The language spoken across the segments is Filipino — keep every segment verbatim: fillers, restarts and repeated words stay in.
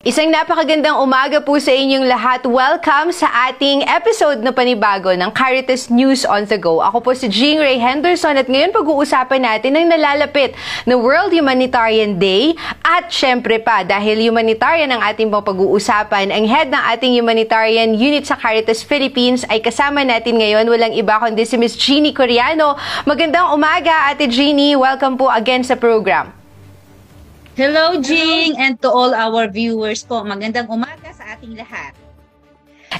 Isang napakagandang umaga po sa inyong lahat. Welcome sa ating episode na panibago ng Caritas News on the Go. Ako po si Jing Ray Henderson at ngayon pag-uusapan natin ang nalalapit na World Humanitarian Day at syempre pa dahil humanitarian ang ating pag-uusapan, ang head ng ating humanitarian unit sa Caritas Philippines ay kasama natin ngayon. Walang iba kundi si Miss Jeannie Coreano. Magandang umaga, Ate Jeannie. Welcome po again sa program. Hello, Jing, and to all our viewers po. Magandang umaga sa ating lahat.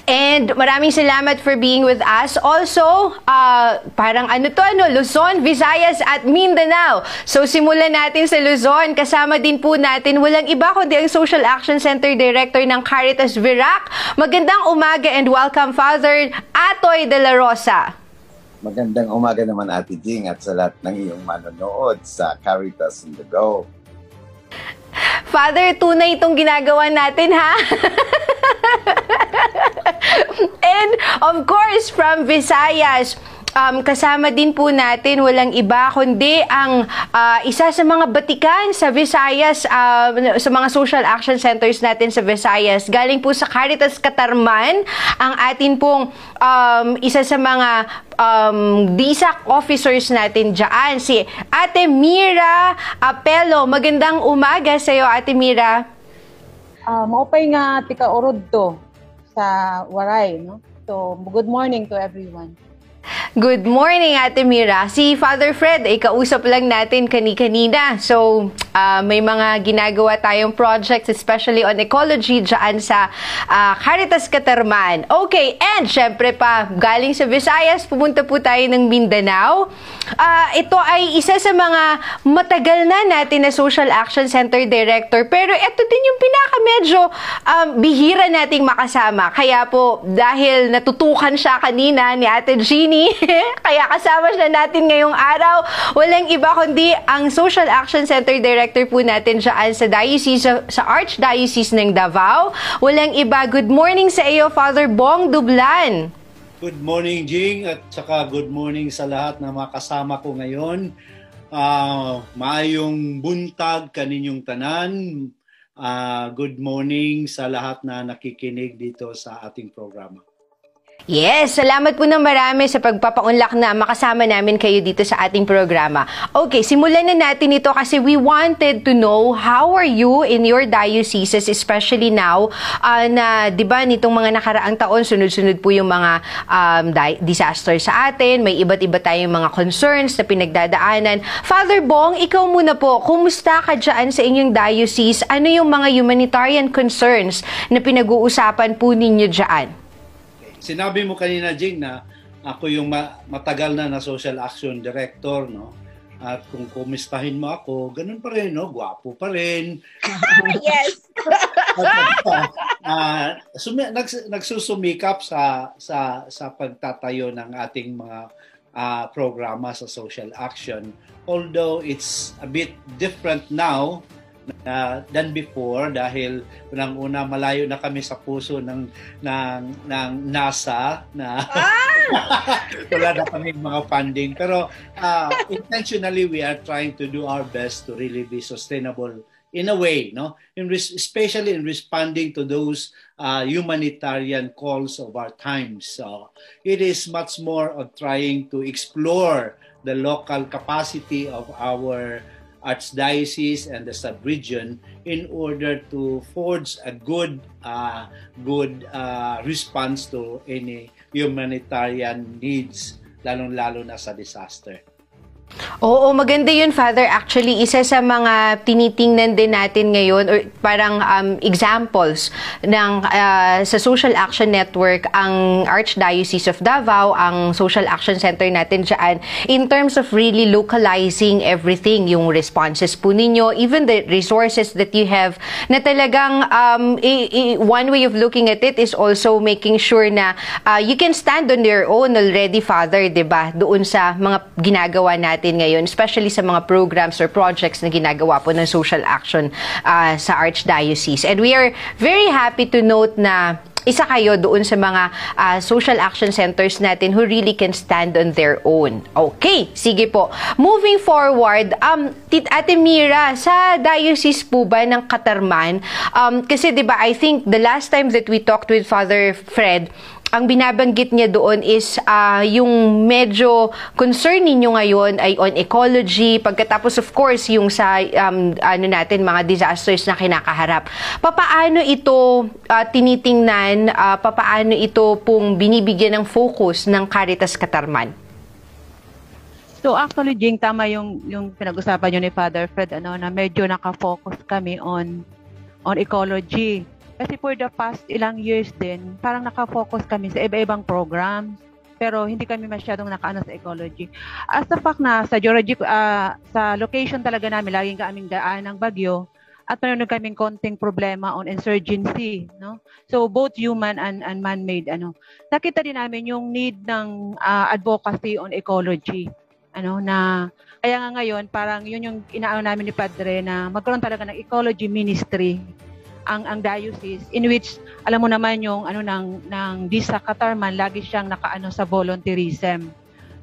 And maraming salamat for being with us. Also, uh, parang ano to, ano, Luzon, Visayas at Mindanao. So, simulan natin sa Luzon. Kasama din po natin, walang iba kundi ang Social Action Center Director ng Caritas Virac. Magandang umaga and welcome, Father Atoy De La Rosa. Magandang umaga naman, Ate Jing, at sa lahat ng iyong manonood sa Caritas on the Go. Father, tunay itong ginagawa natin, ha? And, of course, from Visayas, um, kasama din po natin, walang iba, kundi ang uh, isa sa mga batikan sa Visayas, uh, sa mga social action centers natin sa Visayas. Galing po sa Caritas Catarman, ang atin pong um, isa sa mga um, D S A C officers natin dyan, si Ate Mira Apelo. Magandang umaga sa'yo, Ate Mira. Uh, maupay nga tika orod to sa Waray, no? So, good morning to everyone. Good morning, Ate Mira. Si Father Fred, ay kausap lang natin kani-kanina. So, uh, may mga ginagawa tayong projects, especially on ecology, dyan sa uh, Caritas Catarman. Okay, and syempre pa, galing sa Visayas, pumunta po tayo ng Mindanao. Uh, ito ay isa sa mga matagal na natin na Social Action Center Director. Pero ito din yung pinaka-medyo um, bihira nating makasama. Kaya po, dahil natutukan siya kanina ni Ate Jeannie, kaya kasama siya natin ngayong araw. Walang iba kundi ang Social Action Center Director po natin dyan sa diocese, sa, sa Archdiocese ng Davao. Walang iba. Good morning sa iyo, Father Bong Dublan. Good morning, Jing, at saka good morning sa lahat na makasama ko ngayon. Uh, maayong buntag kaninyong tanan. Uh, good morning sa lahat na nakikinig dito sa ating programa. Yes, salamat po ng marami sa pagpapaunlak na makasama namin kayo dito sa ating programa. Okay, simulan na natin ito kasi we wanted to know how are you in your dioceses, especially now uh, na, di ba, nitong mga nakaraang taon, sunod-sunod po yung mga um, disaster sa atin, may iba't iba tayong mga concerns na pinagdadaanan. Father Bong, ikaw muna po, kumusta ka dyan sa inyong diocese? Ano yung mga humanitarian concerns na pinag-uusapan po ninyo dyan? Sinabi mo kanina, Jing, na ako yung matagal na na social action director, no? At kung kumistahin mo ako, ganun pa rin, no? Gwapo pa rin. Yes! At, uh, uh, nags nagsusumikap sa, sa, sa pagtatayo ng ating mga uh, programa sa social action. Although it's a bit different now, Uh, than before dahil unang-una malayo na kami sa puso ng ng, ng NASA na ah! Wala na kami mga funding, pero uh, intentionally we are trying to do our best to really be sustainable in a way, no, in especially in responding to those uh, humanitarian calls of our times. So it is much more of trying to explore the local capacity of our Archdiocese and the sub-region in order to forge a good, uh, good uh, response to any humanitarian needs, lalong-lalo na sa disaster. Oo, maganda yun, Father. Actually, isa sa mga tinitingnan din natin ngayon or parang um, examples ng uh, sa Social Action Network, ang Archdiocese of Davao, ang Social Action Center natin dyan, in terms of really localizing everything, yung responses po ninyo, even the resources that you have, na talagang um, one way of looking at it is also making sure na uh, you can stand on your own already, Father, diba? Doon sa mga ginagawa natin ngayon, especially sa mga programs or projects na ginagawa po ng social action uh, sa Archdiocese. And we are very happy to note na isa kayo doon sa mga uh, social action centers natin who really can stand on their own. Okay, sige po. Moving forward, um, Tit Ate Mira, sa diocese po ba ng Catarman? Um, kasi diba, I think the last time that we talked with Father Fred, ang binabanggit niya doon is uh, yung medyo concern ninyo ngayon ay on ecology, pagkatapos of course yung sa um, ano natin, mga disasters na kinakaharap. Papaano ito uh, tinitingnan, uh, papaano ito pong binibigyan ng focus ng Caritas Catarman? So actually, Jing, tama yung, yung pinag-usapan niyo ni Father Fred, ano, na medyo nakafocus kami on, on ecology. Kasi for the past ilang years din, parang nakafocus kami sa iba-ibang programs, pero hindi kami masyadong nakaano sa ecology. As the fact na sa geologic, uh, sa location talaga namin, laging kaming daan ng bagyo, at mayroon kaming konting problema on insurgency, no? So both human and, and man-made, ano. Nakita din namin yung need ng uh, advocacy on ecology, ano, na kaya nga ngayon, parang yun yung inaano namin ni Padre na magkaroon talaga ng ecology ministry ang ang diocese, in which alam mo naman yung ano ng ng Visa Catarman, lagi siyang nakaano sa volunteerism.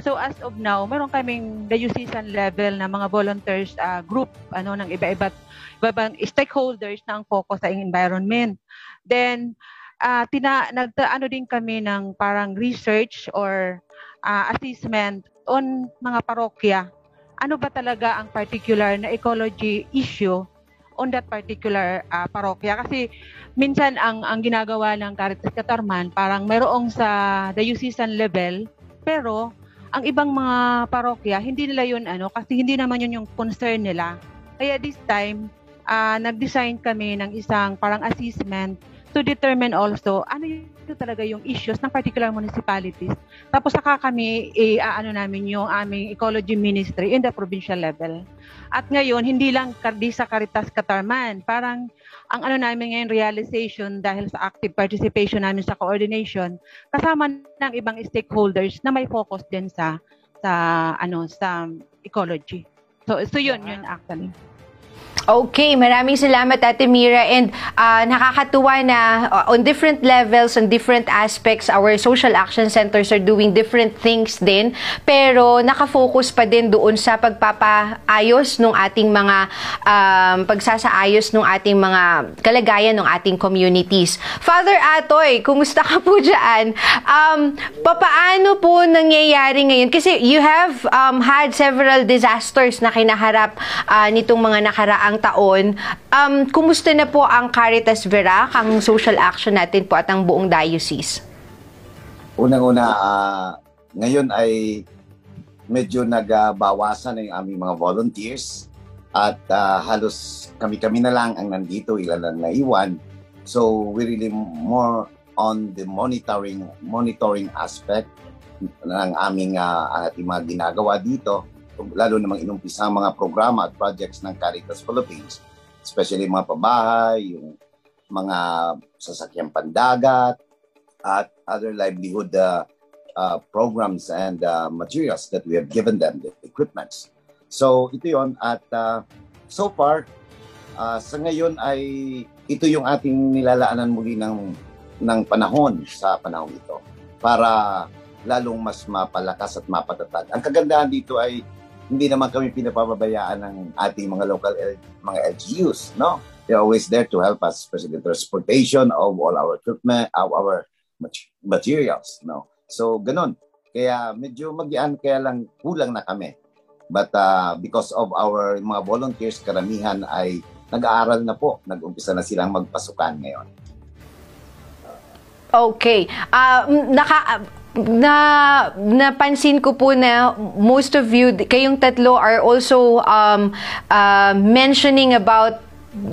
So as of now, meron kaming diocesan level na mga volunteers uh, group, ano, ng iba-iba ibang stakeholders na ang focus sa environment. Then uh, tina nagtaano din kami ng parang research or uh, assessment on mga parokya. Ano ba talaga ang particular na ecology issue on that particular uh, parokya? Kasi minsan ang ang ginagawa ng Caritas Catarman, parang mayroong sa diocesan level, pero ang ibang mga parokya hindi nila yun, ano, kasi hindi naman yun yung concern nila. Kaya this time uh, nag-design kami ng isang parang assessment to determine also ano yung talaga yung issues ng particular municipalities. Tapos saka kami eh, ano namin yung aming ecology ministry in the provincial level. At ngayon, hindi lang di sa Caritas Catarman. Parang ang ano namin ngayon, realization dahil sa active participation namin sa coordination, kasama ng ibang stakeholders na may focus din sa sa ano sa ecology. So so yun, yun actually. Okay, maraming salamat, Ate Mira, and uh, nakakatuwa na uh, on different levels, on different aspects, our social action centers are doing different things din, pero nakafocus pa din doon sa pagpapaayos ng ating mga um, pagsasaayos ng ating mga kalagayan ng ating communities. Father Atoy, kumusta ka po dyan? Um, papaano po nangyayari ngayon? Kasi you have um, had several disasters na kinaharap uh, nitong mga nakaraang taon. Um, kumusta na po ang Caritas Virac, ang social action natin po at ang buong diocese? Unang-una, uh, ngayon ay medyo nagbawasan na yung aming mga volunteers at uh, halos kami-kami na lang ang nandito, ilan lang naiwan. So we really more on the monitoring monitoring aspect ng aming uh, ating mga ginagawa dito, lalo namang inumpisa ang mga programa at projects ng Caritas Philippines, especially mga pabahay, yung mga sasakyang pandagat, at other livelihood uh, uh, programs and uh, materials that we have given them, the equipments. So ito yon, at uh, so far, uh, sa ngayon ay ito yung ating nilalaanan muli ng, ng panahon sa panahon ito para lalong mas mapalakas at mapatatag. Ang kagandahan dito ay hindi naman kami pinapababayaan ng ating mga local L mga L G Us, no? They're always there to help us, especially the transportation of all our equipment, of our materials, no? So, ganun. Kaya medyo mag-ian, kaya lang kulang na kami. But uh, because of our mga volunteers, karamihan ay nag-aaral na po. Nag-umpisa na silang magpasukan ngayon. Okay. Uh, naka... na napansin ko po na most of you, kayong tatlo are also um, uh, mentioning about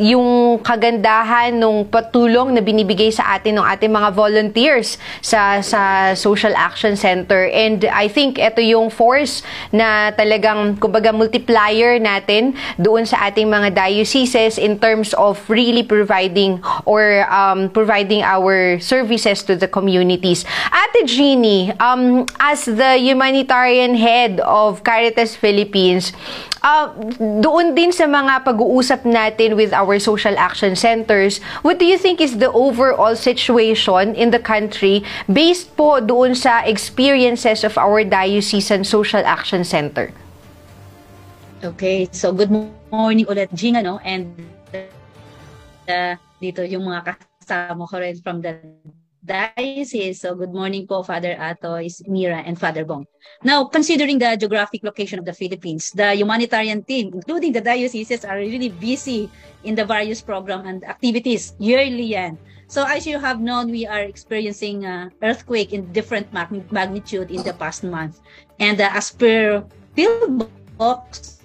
yung kagandahan ng patulong na binibigay sa atin ng ating mga volunteers sa sa Social Action Center, and I think ito yung force na talagang kumbaga multiplier natin doon sa ating mga dioceses in terms of really providing or um, providing our services to the communities. Ate Jeannie, um, as the humanitarian head of Caritas Philippines, uh, doon din sa mga pag-uusap natin with our social action centers, what do you think is the overall situation in the country based po doon sa experiences of our diocesan social action center? Okay, so good morning ulit, Jing, ano? And uh, dito yung mga kasama ko rin from the diocese. So good morning po, Father Atoy, Mira, and Father Bong. Now, considering the geographic location of the Philippines, the humanitarian team, including the dioceses, are really busy in the various programs and activities yearly yan. So as you have known, we are experiencing uh, earthquake in different mag magnitude in the past month. And uh, as per Field Box,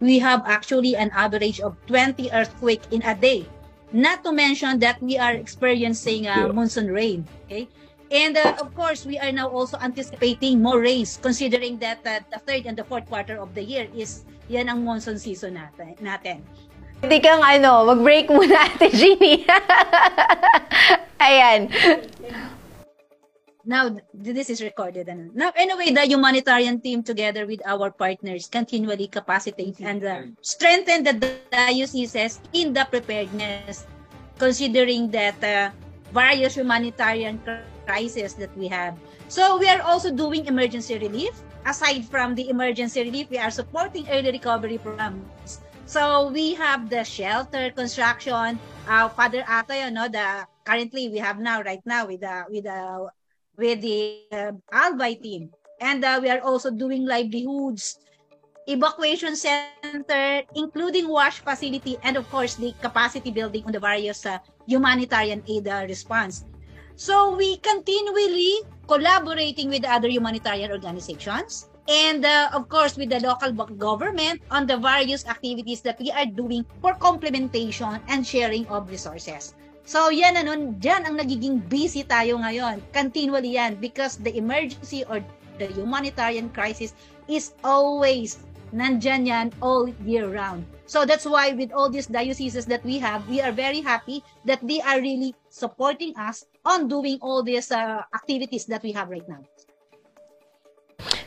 we have actually an average of twenty earthquake in a day. Not to mention that we are experiencing uh, monsoon rain, okay? And uh, of course, we are now also anticipating more rains, considering that uh, the third and the fourth quarter of the year is yan ang monsoon season natin. natin. Hindi kang ano, mag-break muna, Ate Jeannie. Ayan. Now, this is recorded. Now, anyway, the humanitarian team, together with our partners, continually capacitate and uh, strengthen the dioceses in the preparedness, considering that uh, various humanitarian crises that we have. So, we are also doing emergency relief. Aside from the emergency relief, we are supporting early recovery programs. So, we have the shelter construction. Uh, Father Atoy, you know, the, currently, we have now, right now, with the... With the with the uh, ALBAI team. And uh, we are also doing livelihoods, evacuation center, including wash facility, and of course, the capacity building on the various uh, humanitarian aid uh, response. So we continually collaborating with other humanitarian organizations, and uh, of course, with the local government on the various activities that we are doing for complementation and sharing of resources. So yan ano, dyan ang nagiging busy tayo ngayon. Continually yan, because the emergency or the humanitarian crisis is always nandyan yan all year round. So that's why with all these dioceses that we have, we are very happy that they are really supporting us on doing all these uh, activities that we have right now.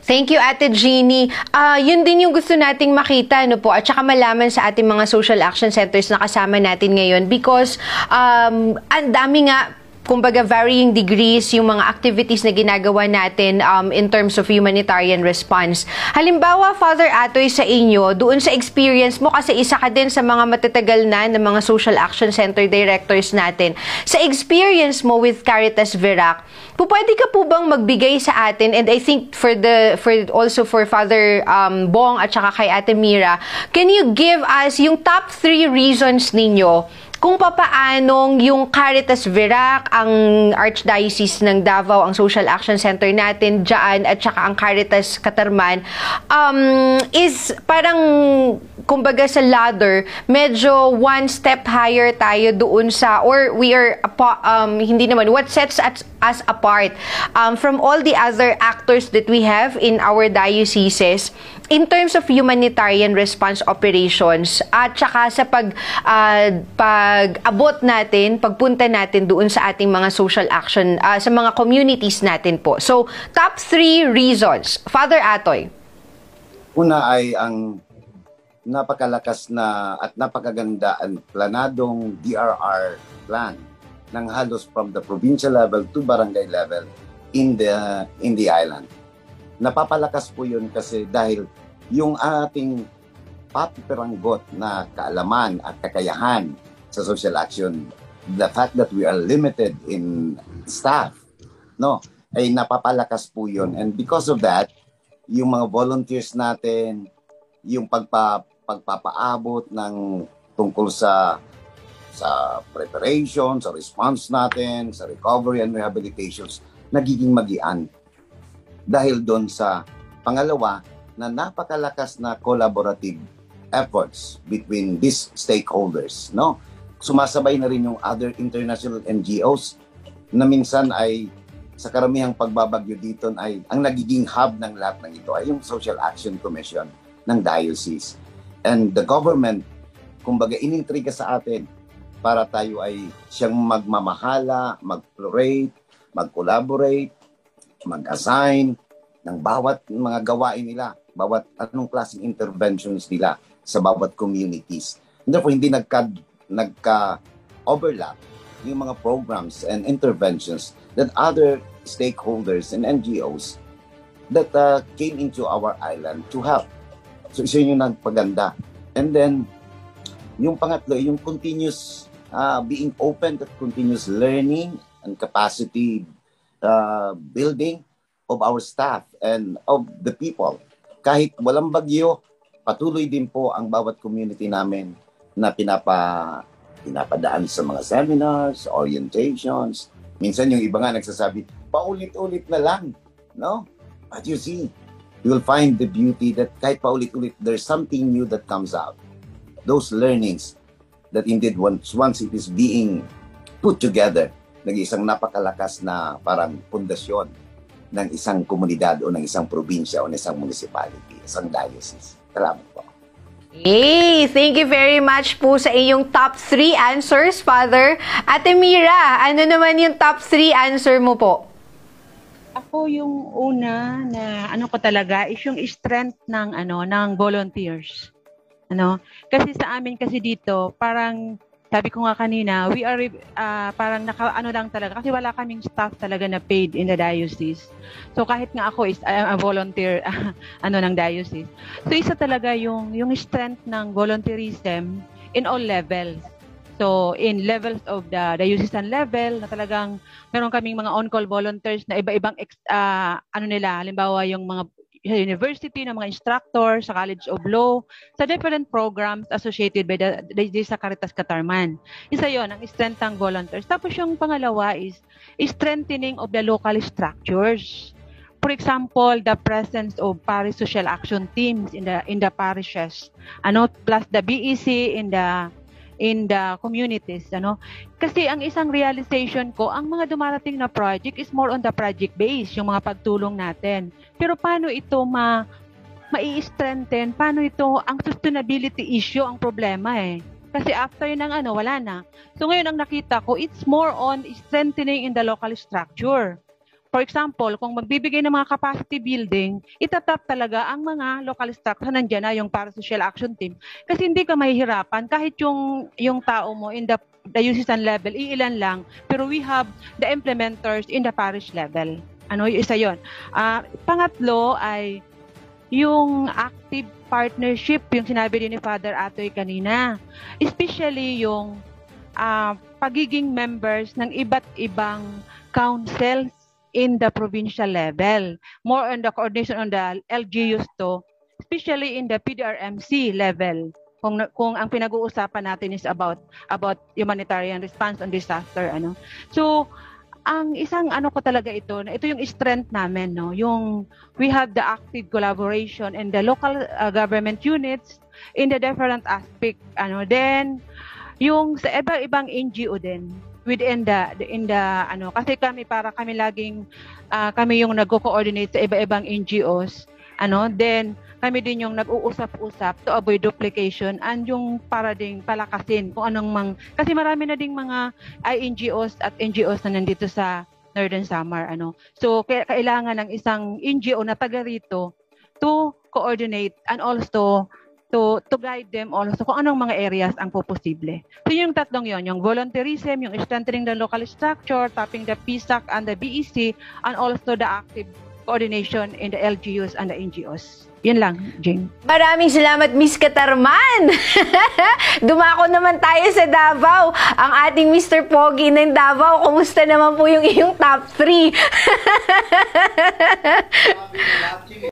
Thank you, Ate Jeannie. Uh, yun din yung gusto nating makita, no po, at saka malaman sa ating mga social action centers na kasama natin ngayon, because um, ang dami nga, kumbaga varying degrees yung mga activities na ginagawa natin um, in terms of humanitarian response. Halimbawa, Father Atoy, sa inyo, doon sa experience mo, kasi isa ka din sa mga matatagal na ng mga social action center directors natin. Sa experience mo with Caritas Virac, pwede ka po bang magbigay sa atin, and I think for the for also for Father um, Bong at saka kay Ate Mira, can you give us yung top three reasons ninyo kung papaanong yung Caritas Virac, ang Archdiocese ng Davao, ang Social Action Center natin dyan, at saka ang Caritas Catarman, um, is parang, kumbaga sa ladder, medyo one step higher tayo doon sa, or we are, um, hindi naman, what sets us apart um, from all the other actors that we have in our dioceses in terms of humanitarian response operations, at saka sa pag, uh, pag pag-abot natin, pagpunta natin doon sa ating mga social action, uh, sa mga communities natin po. So, top three reasons. Father Atoy. Una ay ang napakalakas na at napakaganda ang planadong D R R plan ng halos from the provincial level to barangay level in the, in the island. Napapalakas po yun kasi dahil yung ating papiperanggot na kaalaman at kakayahan sa social action, the fact that we are limited in staff, no, ay napapalakas po yun. And because of that, yung mga volunteers natin, yung pagpa, pagpapaabot ng tungkol sa sa preparation, sa response natin, sa recovery and rehabilitations, nagiging magian. dahil doon sa pangalawa na napakalakas na collaborative efforts between these stakeholders, no? Sumasabay na rin yung other international N G Os na minsan ay sa karamihang pagbabagyo dito ay ang nagiging hub ng lahat ng ito ay yung Social Action Commission ng diocese. And the government, kumbaga, inintriga sa atin para tayo ay siyang magmamahala, mag-plurate, mag-collaborate, mag-assign ng bawat mga gawain nila, bawat anong klaseng interventions nila sa bawat communities. And therefore, hindi nagka- nagka-overlap yung mga programs and interventions that other stakeholders and N G Os that uh, came into our island to help. So, isa yun yung nagpaganda. And then, yung pangatlo, yung continuous uh, being open to continuous learning and capacity uh, building of our staff and of the people. Kahit walang bagyo, patuloy din po ang bawat community namin na pinapa, pinapadaan sa mga seminars, orientations. Minsan yung iba nga nagsasabi, paulit-ulit na lang, no? But you see, you will find the beauty that kahit paulit-ulit, there's something new that comes out. Those learnings that indeed once, once it is being put together, nag-iisang napakalakas na parang pundasyon ng isang komunidad o ng isang probinsya o ng isang municipality, isang diocese. Salamat po. Hey, thank you very much po sa inyong top three answers, Father. Ate Mira, ano naman yung top three answer mo po? Ako yung una na ano ko talaga is yung strength ng ano ng volunteers. Ano? Kasi sa amin kasi dito, parang sabi ko nga kanina, we are uh, parang naka ano lang talaga kasi wala kaming staff talaga na paid in the diocese. So kahit nga ako is I am a volunteer ano ng diocese. So isa talaga yung yung strength ng volunteerism in all levels. So, in levels of the diocesan level, na talagang meron kaming mga on-call volunteers na iba-ibang, uh, ano nila, halimbawa yung mga university, ng mga instructors sa College of Law, sa different programs associated by the, the, the sa Caritas Catarman. Isa yon ang strength ng volunteers. Tapos yung pangalawa is, is strengthening of the local structures. For example, the presence of parish social action teams in the, in the parishes, ano, plus the B E C in the in the communities, ano? Kasi ang isang realization ko, ang mga dumarating na project is more on the project base, yung mga pagtulong natin. Pero paano ito ma mai-strengthen? Paano ito ang sustainability issue ang problema eh? Kasi after ng ano, wala na. So ngayon ang nakita ko, it's more on strengthening in the local structure. For example, kung magbibigay ng mga capacity building, itatap talaga ang mga local structure. Nandiyan na yung parasocial action team. Kasi hindi ka mahihirapan kahit yung, yung tao mo in the diocesan level, iilan lang. Pero we have the implementers in the parish level. Ano, isa yun. Uh, pangatlo ay yung active partnership, yung sinabi din ni Father Atoy kanina. Especially yung uh, pagiging members ng iba't ibang councils in the provincial level, more on the coordination on the L G Us to, especially in the P D R M C level, kung, kung ang pinag-uusapan natin is about, about humanitarian response on disaster. Ano. So, ang isang ano ko talaga ito, ito yung strength namin, no? Yung we have the active collaboration in the local uh, government units in the different aspect. Ano. Then, yung sa iba-ibang N G O din, within the, in the, ano, kasi kami, para kami laging, uh, kami yung nag-coordinate sa iba-ibang N G Os, ano, then, kami din yung nag-uusap-usap to avoid duplication and yung para ding palakasin kung anong mang, kasi marami na ding mga N G Os at N G Os na nandito sa Northern Samar, ano. So, kailangan ng isang N G O na taga rito to coordinate and also to to guide them also kung anong mga areas ang puposible. So yung tatlong yon, yung volunteerism, yung strengthening the local structure, tapping the P S A C and the B E C, and also the active coordination in the L G Us and the N G Os. Yan lang, Jing. Maraming salamat, Miss Catarman! Dumako naman tayo sa Davao. Ang ating Mister Pogi ng Davao, kumusta naman po yung iyong top three?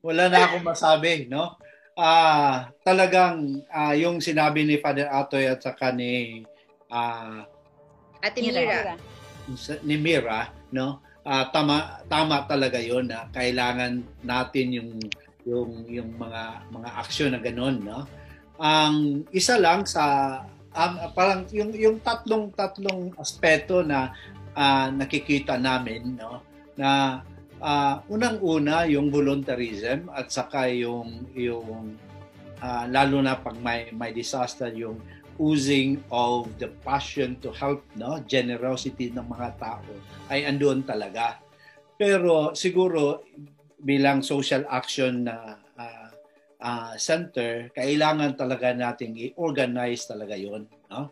Wala na akong masabi, no? Ah, uh, talagang uh, yung sinabi ni Father Atoy at saka ni ah uh, Ate Mira. Ni Mira, no? uh, tama tama talaga yon na kailangan natin yung yung yung mga mga aksyon na ganun, no? Ang isa lang sa um, parang yung yung tatlong tatlong aspeto na uh, nakikita namin, no, na uh, unang-una yung volunteerism at saka yung yung uh, lalo na pag may may disaster, yung oozing of the passion to help, no, generosity ng mga tao ay andoon talaga. Pero siguro bilang social action na uh, uh, center, kailangan talaga nating i-organize talaga 'yon, no?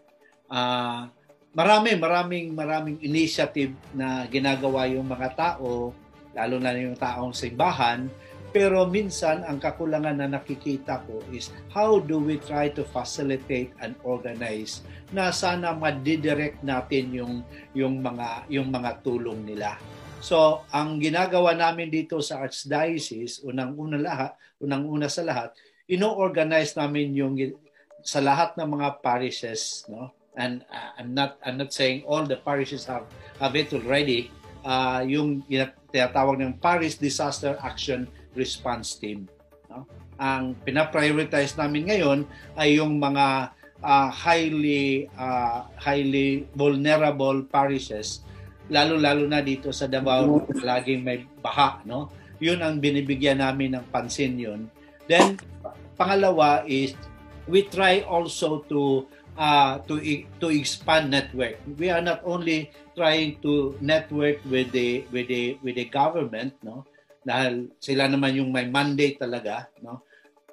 Uh, marami maraming maraming initiative na ginagawa yung mga tao, lalo na yung taong simbahan. Pero minsan, ang kakulangan na nakikita ko is how do we try to facilitate and organize na sana ma-direct natin yung yung mga yung mga tulong nila. So, ang ginagawa namin dito sa Archdiocese, unang-una lahat, unang-una sa lahat, ino-organize namin yung sa lahat ng mga parishes, no? And uh, I'm not I'm not saying all the parishes have have it already. Uh, yung tinatawag ng Parish Disaster Action Response Team, no? Ang pinaprioritize namin ngayon ay yung mga uh, highly uh, highly vulnerable parishes, lalo-lalo na dito sa Davao, laging may baha, no? Yun ang binibigyan namin ng pansin yun. Then pangalawa is we try also to Uh, to to expand network. We are not only trying to network with the with the with the government, no, dahil sila naman yung may mandate talaga, no,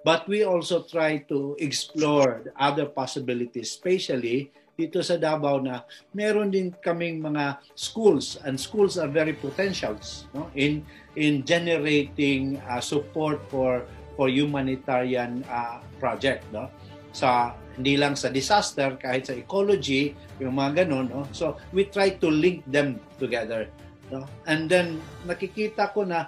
but we also try to explore the other possibilities, especially dito sa Davao na meron din kaming mga schools, and schools are very potentials, no, in in generating uh, support for for humanitarian uh, project, no, sa hindi lang sa disaster, kahit sa ecology, yung mga ganun, no? So, we try to link them together, no? And then, nakikita ko na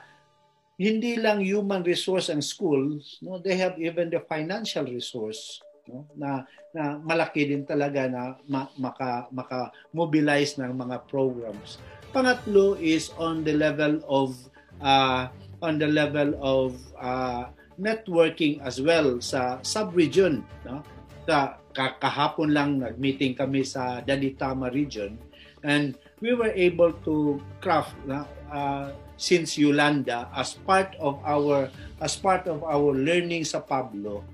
hindi lang human resource and schools, no? They have even the financial resource, no? Na, na malaki din talaga na ma, maka, maka-mobilize ng mga programs. Pangatlo is on the level of, uh, on the level of uh, networking as well sa sub-region, no? Kahapon lang nag-meeting kami sa Danitama region, and we were able to craft uh, since Yolanda as part of our as part of our learning sa Pablo,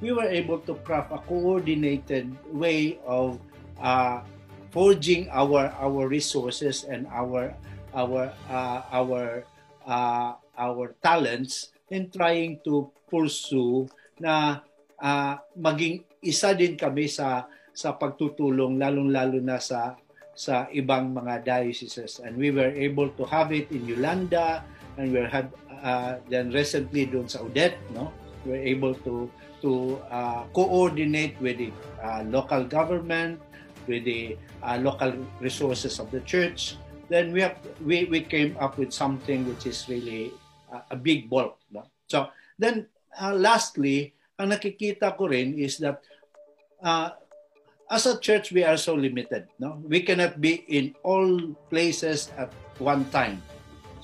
we were able to craft a coordinated way of uh, forging our our resources and our our uh, our uh, our talents in trying to pursue na uh, maging isa din kami sa sa pagtutulong, lalong-lalo na sa sa ibang mga dioceses, and we were able to have it in Yolanda, and we had uh, then recently doon sa Udet, no, we were able to to uh, coordinate with the uh, local government, with the uh, local resources of the church. Then we have, we we came up with something which is really uh, a big bulk, no? So then uh, lastly, ang nakikita ko rin is that uh, as a church, we are so limited, no? We cannot be in all places at one time.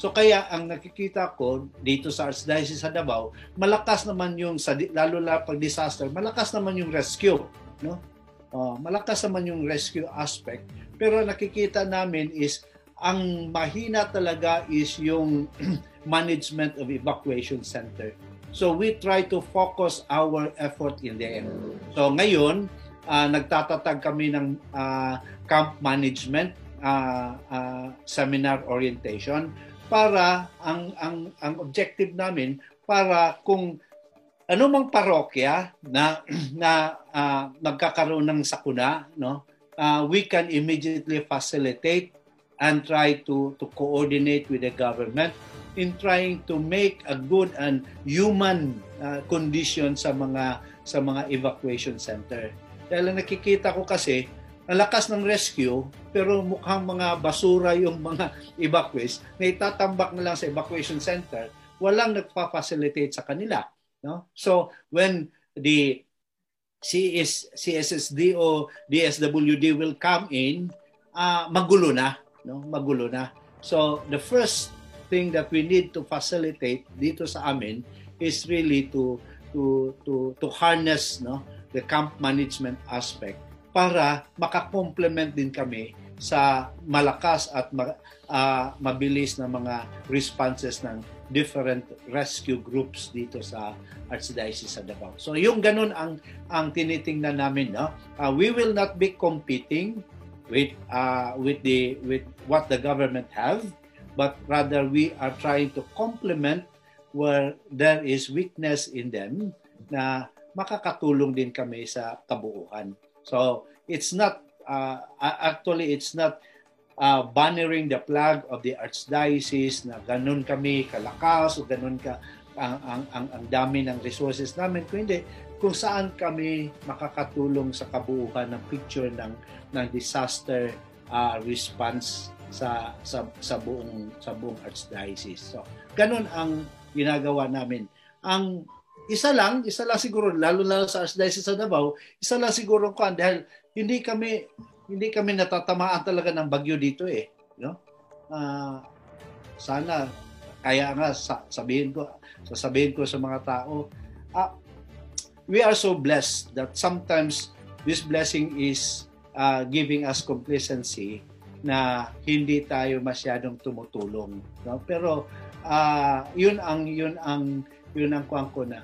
So kaya ang nakikita ko dito sa Archdiocese sa Davao, malakas naman yung, lalo na pag disaster, malakas naman yung rescue, no? Uh, malakas naman yung rescue aspect. Pero nakikita namin is ang mahina talaga is yung management of evacuation center. So we try to focus our effort in the end. So ngayon, uh, nagtatatag kami ng uh, camp management uh, uh, seminar orientation para ang ang ang objective namin, para kung anumang parokya na na uh, nagkakaroon ng sakuna, no, uh, we can immediately facilitate and try to to coordinate with the government in trying to make a good and human uh, condition sa mga sa mga evacuation center. Dahil nakikita ko kasi ang lakas ng rescue, pero mukhang mga basura yung mga evacuees na itatambak na lang sa evacuation center, walang nagpa-facilitate sa kanila, no? So when the C S S D or D S W D will come in, uh, magulo na, no? Magulo na. So the first thing that we need to facilitate dito sa amin is really to to to to harness, no, the camp management aspect para makakomplement din kami sa malakas at ma, uh, mabilis na mga responses ng different rescue groups dito sa Archdiocese sa Davao. So yung ganun ang ang tinitingnan namin, no? Uh, we will not be competing with uh, with the with what the government have, but rather we are trying to complement where there is weakness in them na makakatulong din kami sa kabuuan. So it's not uh, actually it's not uh, bannering the flag of the Archdiocese na ganun kami kalakas o ganun ka ang ang ang, ang dami ng resources namin, kundi kung saan kami makakatulong sa kabuuan ng picture ng ng disaster uh, response sa sa sa buong sa buong Archdiocese. So ganun ang ginagawa namin. Ang isa lang, isa lang siguro, lalo lalo sa Archdiocese sa Davao, isa lang siguro ko, dahil hindi kami hindi kami natatamaan talaga ng bagyo dito eh, no? Uh, sana kaya nga sa, sabihin ko, sasabihin ko sa mga tao, ah, we are so blessed that sometimes this blessing is uh, giving us complacency na hindi tayo masyadong tumutulong, no? Pero ah, uh, yun ang yun ang yun ang kuwang ko na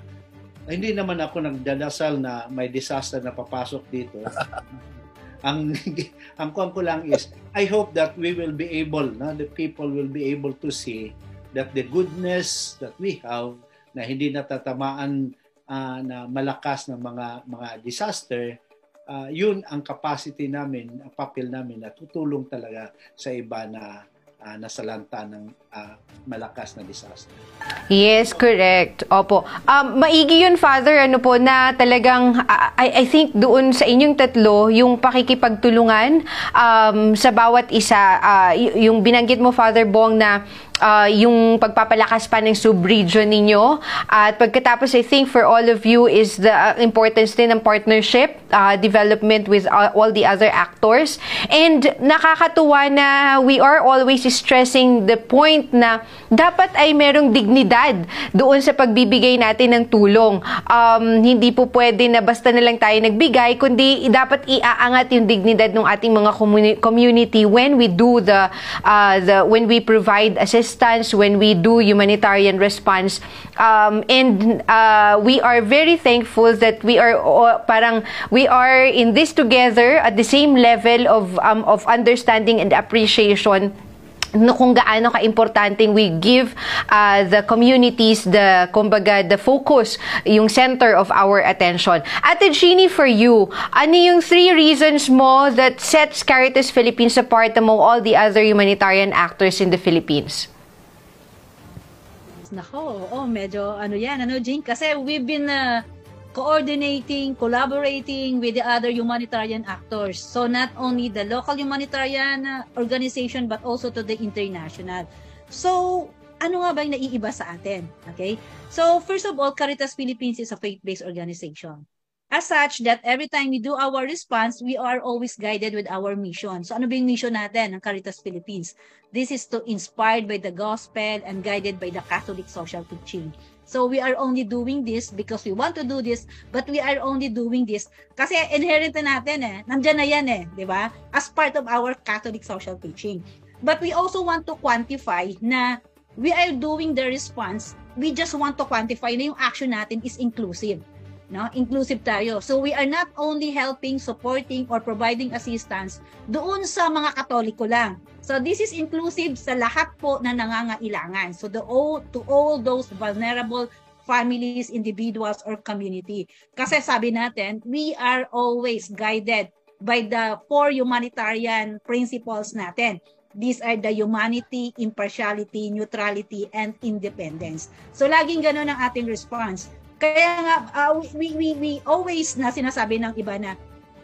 hindi naman ako nagdadasal na may disaster na papasok dito. ang ang kuwang ko lang is I hope that we will be able, no, the people will be able to see that the goodness that we have na hindi natatamaan uh, na malakas ng mga mga disaster, uh, yun ang capacity namin, ang papel namin na tutulong talaga sa iba na Uh, nasalanta ng uh, malakas na disaster. Yes, correct. Opo. Um, maigi yun, Father, ano po, na talagang, uh, I, I think doon sa inyong tatlo, yung pakikipagtulungan um, sa bawat isa, uh, yung binanggit mo, Father Bong, na Uh, yung pagpapalakas pa ng sub-region ninyo. At pagkatapos, I think for all of you is the uh, importance din ng partnership, uh, development with all, all the other actors. And nakakatuwa na we are always stressing the point na dapat ay merong dignidad doon sa pagbibigay natin ng tulong. Um, hindi po pwede na basta na lang tayo nagbigay, kundi dapat iaangat yung dignidad ng ating mga communi- community when we do the, uh, the, when we provide assistance, when we do humanitarian response. Um, and uh, we are very thankful that we are uh, parang we are in this together at the same level of um, of understanding and appreciation no kung gaano ka-importante we give uh, the communities the, kumbaga, the focus, yung center of our attention. Ate Jeannie, for you, ano yung three reasons mo that sets Caritas Philippines apart among all the other humanitarian actors in the Philippines? Nako, oh, medyo ano yan, ano, Jing? Kasi we've been uh, coordinating, collaborating with the other humanitarian actors. So not only the local humanitarian organization but also to the international. So ano nga ba yung naiiba sa atin? Okay? So first of all, Caritas Philippines is a faith-based organization. As such that every time we do our response, we are always guided with our mission. So ano ba yung mission natin ng Caritas Philippines? This is to inspired by the gospel and guided by the Catholic social teaching. So we are only doing this because we want to do this, but we are only doing this kasi inherent na natin eh. Nandiyan na yan eh, di ba? As part of our Catholic social teaching. But we also want to quantify na we are doing the response. We just want to quantify na yung action natin is inclusive. No? Inclusive tayo. So we are not only helping, supporting, or providing assistance doon sa mga Katoliko lang. So this is inclusive sa lahat po na nangangailangan. So the all, to all those vulnerable families, individuals, or community. Kasi sabi natin, we are always guided by the four humanitarian principles natin. These are the humanity, impartiality, neutrality, and independence. So laging ganun ang ating response. Kaya nga, uh, we, we, we always na sinasabi ng iba na,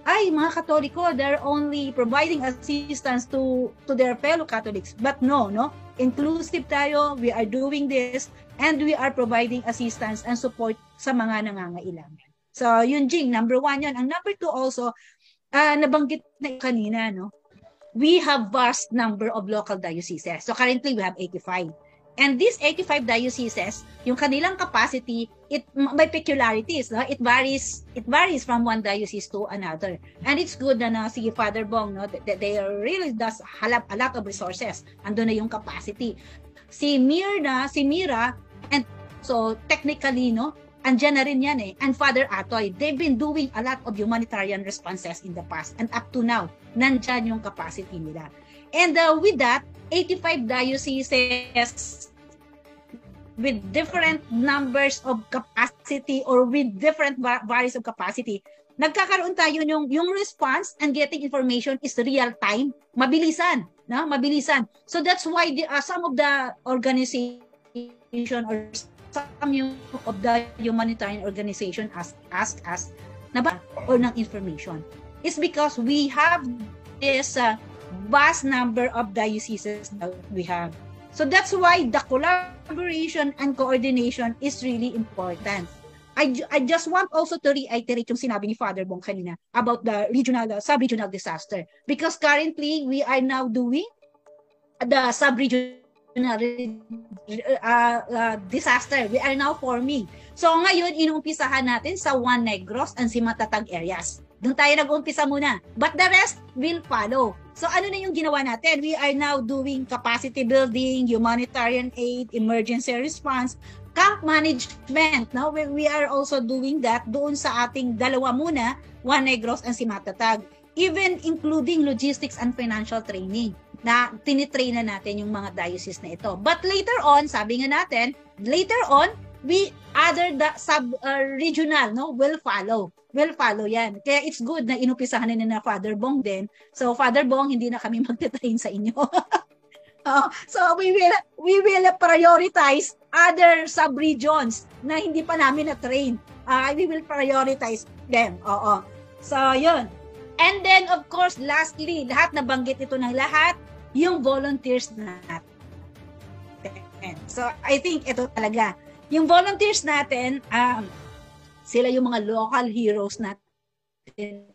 ay, mga Katoliko, they're only providing assistance to, to their fellow Catholics. But no, no? Inclusive tayo, we are doing this, and we are providing assistance and support sa mga nangangailangan. So, yun, Jing, number one yun. Ang number two also, uh, nabanggit na kanina, no? we have vast number of local dioceses. So currently, we have eighty-five. And these eighty-five dioceses, yung kanilang capacity, it may peculiarities, no? It varies, it varies from one diocese to another. And it's good na na si Father Bong, no, that they really does halap a lot of resources. Ando na yung capacity. Si Mira, si Mira, and so technically, no, andyan na rin yan eh. And Father Atoy, they've been doing a lot of humanitarian responses in the past. And up to now, nandyan yung capacity nila. And uh, with that, eighty-five dioceses with different numbers of capacity or with different varies of capacity, nagkakaroon tayo yung, yung response and getting information is real-time. Mabilisan. No? Mabilisan. So that's why the, uh, some of the organization or some of the humanitarian organization ask, ask us naba or ng information. It's because we have this uh, vast number of dioceses that we have. So that's why the collaboration and coordination is really important. I, I just want also to reiterate yung sinabi ni Father Bong kanina about the regional, uh, sub-regional disaster. Because currently, we are now doing the sub-regional na uh, uh, disaster. We are now forming. So ngayon, inumpisahan natin sa Juan Negros and si Matatag areas. Doon tayo nag-umpisa muna. But the rest will follow. So ano na yung ginawa natin? We are now doing capacity building, humanitarian aid, emergency response, camp management. No? We, we are also doing that doon sa ating dalawa muna, Juan Negros and si Matatag. Even including logistics and financial training na tinitrain na natin yung mga diocese na ito. But later on, sabi nga natin, later on, we other the sub-regional uh, no, will follow. Will follow yan. Kaya it's good na inupisahan na na Father Bong din. So Father Bong, hindi na kami magtitrain sa inyo. uh, so we will, we will prioritize other sub-regions na hindi pa namin na-train. Uh, we will prioritize them. Oo. So yun. And then, of course, lastly, lahat nabanggit ito ng lahat, yung volunteers natin. So, I think ito talaga. Yung volunteers natin, um, sila yung mga local heroes natin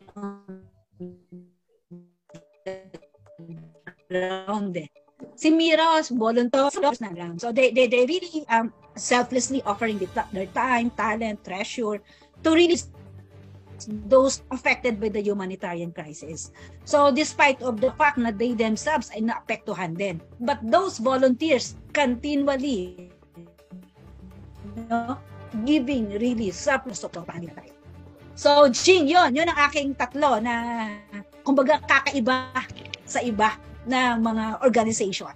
around eh. Si Mira is volunteer. So, they, they, they really um, selflessly offering their time, talent, treasure to really those affected by the humanitarian crisis. So despite of the fact na they themselves ay naapektuhan din, but those volunteers continually, you know, giving really surplus to kanila tayo. So Jing, yun, yun ang aking tatlo na kumbaga kakaiba sa iba na mga organization.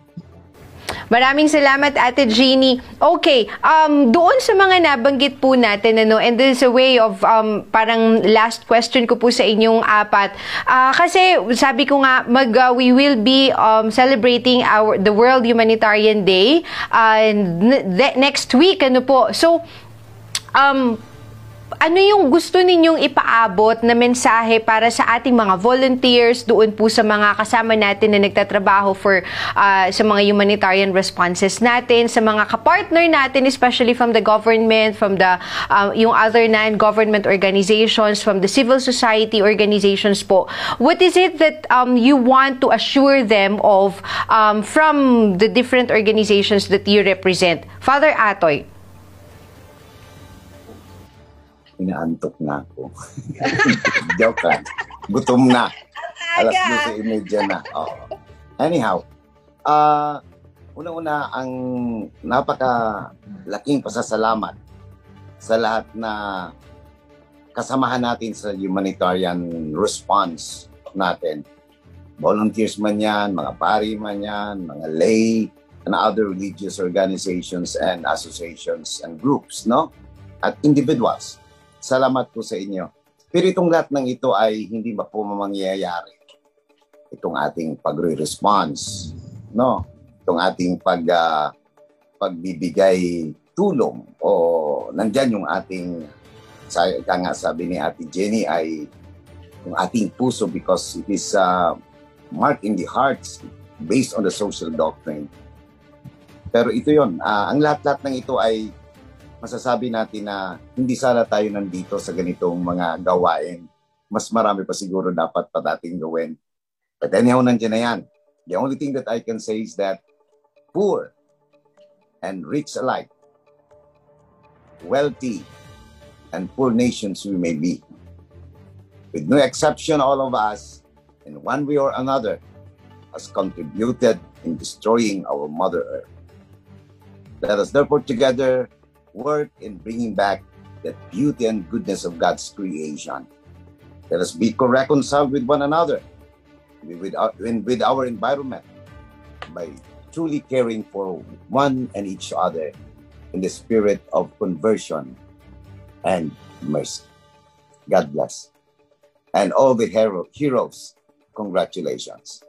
Maraming salamat, Ate Jeannie. Okay, um, doon sa mga nabanggit po natin, ano, and there's a way of, um, parang last question ko po sa inyong apat. Uh, kasi sabi ko nga, mag, uh, we will be um, celebrating our the World Humanitarian Day uh, next week, ano po. So, um, ano yung gusto ninyong ipaabot na mensahe para sa ating mga volunteers doon po sa mga kasama natin na nagtatrabaho for uh, sa mga humanitarian responses natin, sa mga kapartner natin, especially from the government, from the uh, yung other non-government organizations, from the civil society organizations po. What is it that um, you want to assure them of um, from the different organizations that you represent? Father Atoy. Inaantok na ako. Joke lang. Gutom na. Alas mo sa imedya na. Oh. Anyhow, uh, una-una ang napakalaking pasasalamat sa lahat na kasamahan natin sa humanitarian response natin. Volunteers man yan, mga pari man yan, mga lay, and other religious organizations and associations and groups, no? At individuals. Salamat po sa inyo. Pero itong lahat ng ito ay hindi ba po mamangyayari? Itong ating pagre-response, no? Itong ating pag, uh, pagbibigay tulong o nandyan yung ating, kaya nga sabi ni Ate Jeannie, ay yung ating puso because it is uh, marked in the hearts based on the social doctrine. Pero ito yun. Uh, ang lahat-lahat ng ito ay masasabi natin na hindi sana tayo nandito sa ganitong mga gawain. Mas marami pa siguro dapat pa dating gawin. But anyhow, nandiyan na yan. The only thing that I can say is that poor and rich alike, wealthy and poor nations we may be. With no exception, all of us, in one way or another, has contributed in destroying our Mother Earth. Let us therefore together work in bringing back the beauty and goodness of God's creation. Let us be reconciled with one another and with our, and with our environment by truly caring for one and each other in the spirit of conversion and mercy. God bless. And all the hero, heroes, congratulations.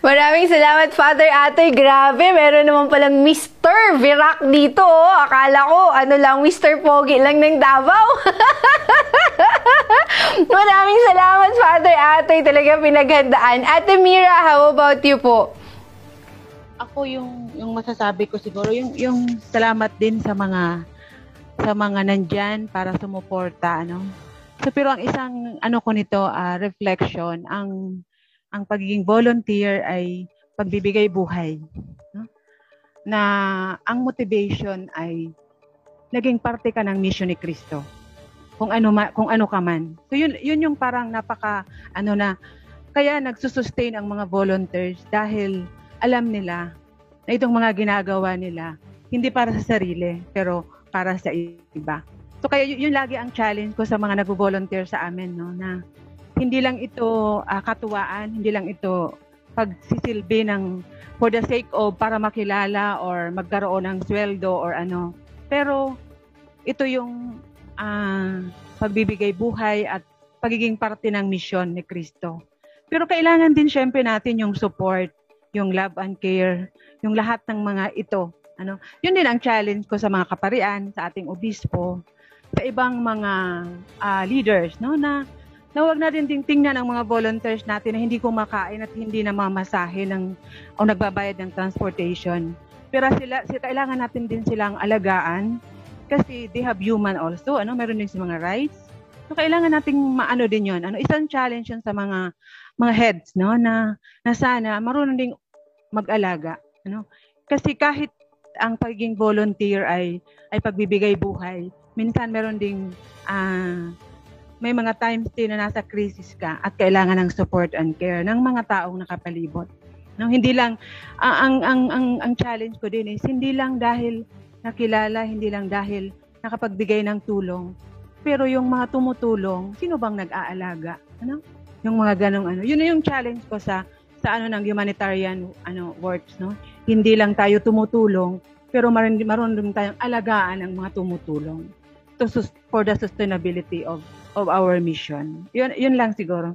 Maraming salamat, Father Atoy. Grabe, meron naman palang Mister Virac dito. Akala ko, ano lang, Mister Pogi lang ng Davao. Maraming salamat, Father Atoy. Talaga pinaghandaan. Ate Mira, how about you po? Ako yung, yung masasabi ko siguro, yung, yung salamat din sa mga sa mga nandyan para sumuporta, ano. So, pero ang isang ano ko nito, uh, reflection, ang ang pagiging volunteer ay pagbibigay buhay. No? Na ang motivation ay naging parte ka ng mission ni Kristo. Kung ano ma, kung ano ka man. So yun yun yung parang napaka ano na kaya nagsusustain ang mga volunteers dahil alam nila na itong mga ginagawa nila hindi para sa sarili pero para sa iba. So kaya yun, yun lagi ang challenge ko sa mga nagvo-volunteer sa amin, no, na hindi lang ito uh, katuwaan, hindi lang ito pagsisilbi ng for the sake of para makilala or magkaroon ng sweldo or ano. Pero ito yung uh, pagbibigay buhay at pagiging parte ng misyon ni Kristo. Pero kailangan din syempre natin yung support, yung love and care, yung lahat ng mga ito. Ano? Yun din ang challenge ko sa mga kaparian, sa ating obispo, sa ibang mga uh, leaders, no, na na huwag na rin ding tingnan ang mga volunteers natin na hindi kumakain at hindi namamasahe ng, o nagbabayad ng transportation. Pero sila, sila, kailangan natin din silang alagaan kasi they have human also. Ano? Meron din sa mga rights. So, kailangan natin maano din yun. Ano? Isang challenge yun sa mga, mga heads, no? Na, na sana marunong ding mag-alaga. Ano? Kasi kahit ang pagiging volunteer ay, ay pagbibigay buhay, minsan meron ding ah... Uh, may mga times din na nasa crisis ka at kailangan ng support and care ng mga taong nakapalibot. No, hindi lang ang ang ang ang challenge ko din is hindi lang dahil nakilala, hindi lang dahil nakapagbigay ng tulong, pero yung mga tumutulong, sino bang nag-aalaga? Ano? Yung mga ganong ano. Yun na yung challenge ko sa sa ano ng humanitarian ano works, no. Hindi lang tayo tumutulong, pero marun marunong tayong alagaan ang mga tumutulong to for the sustainability of of our mission. Yun, yun lang siguro.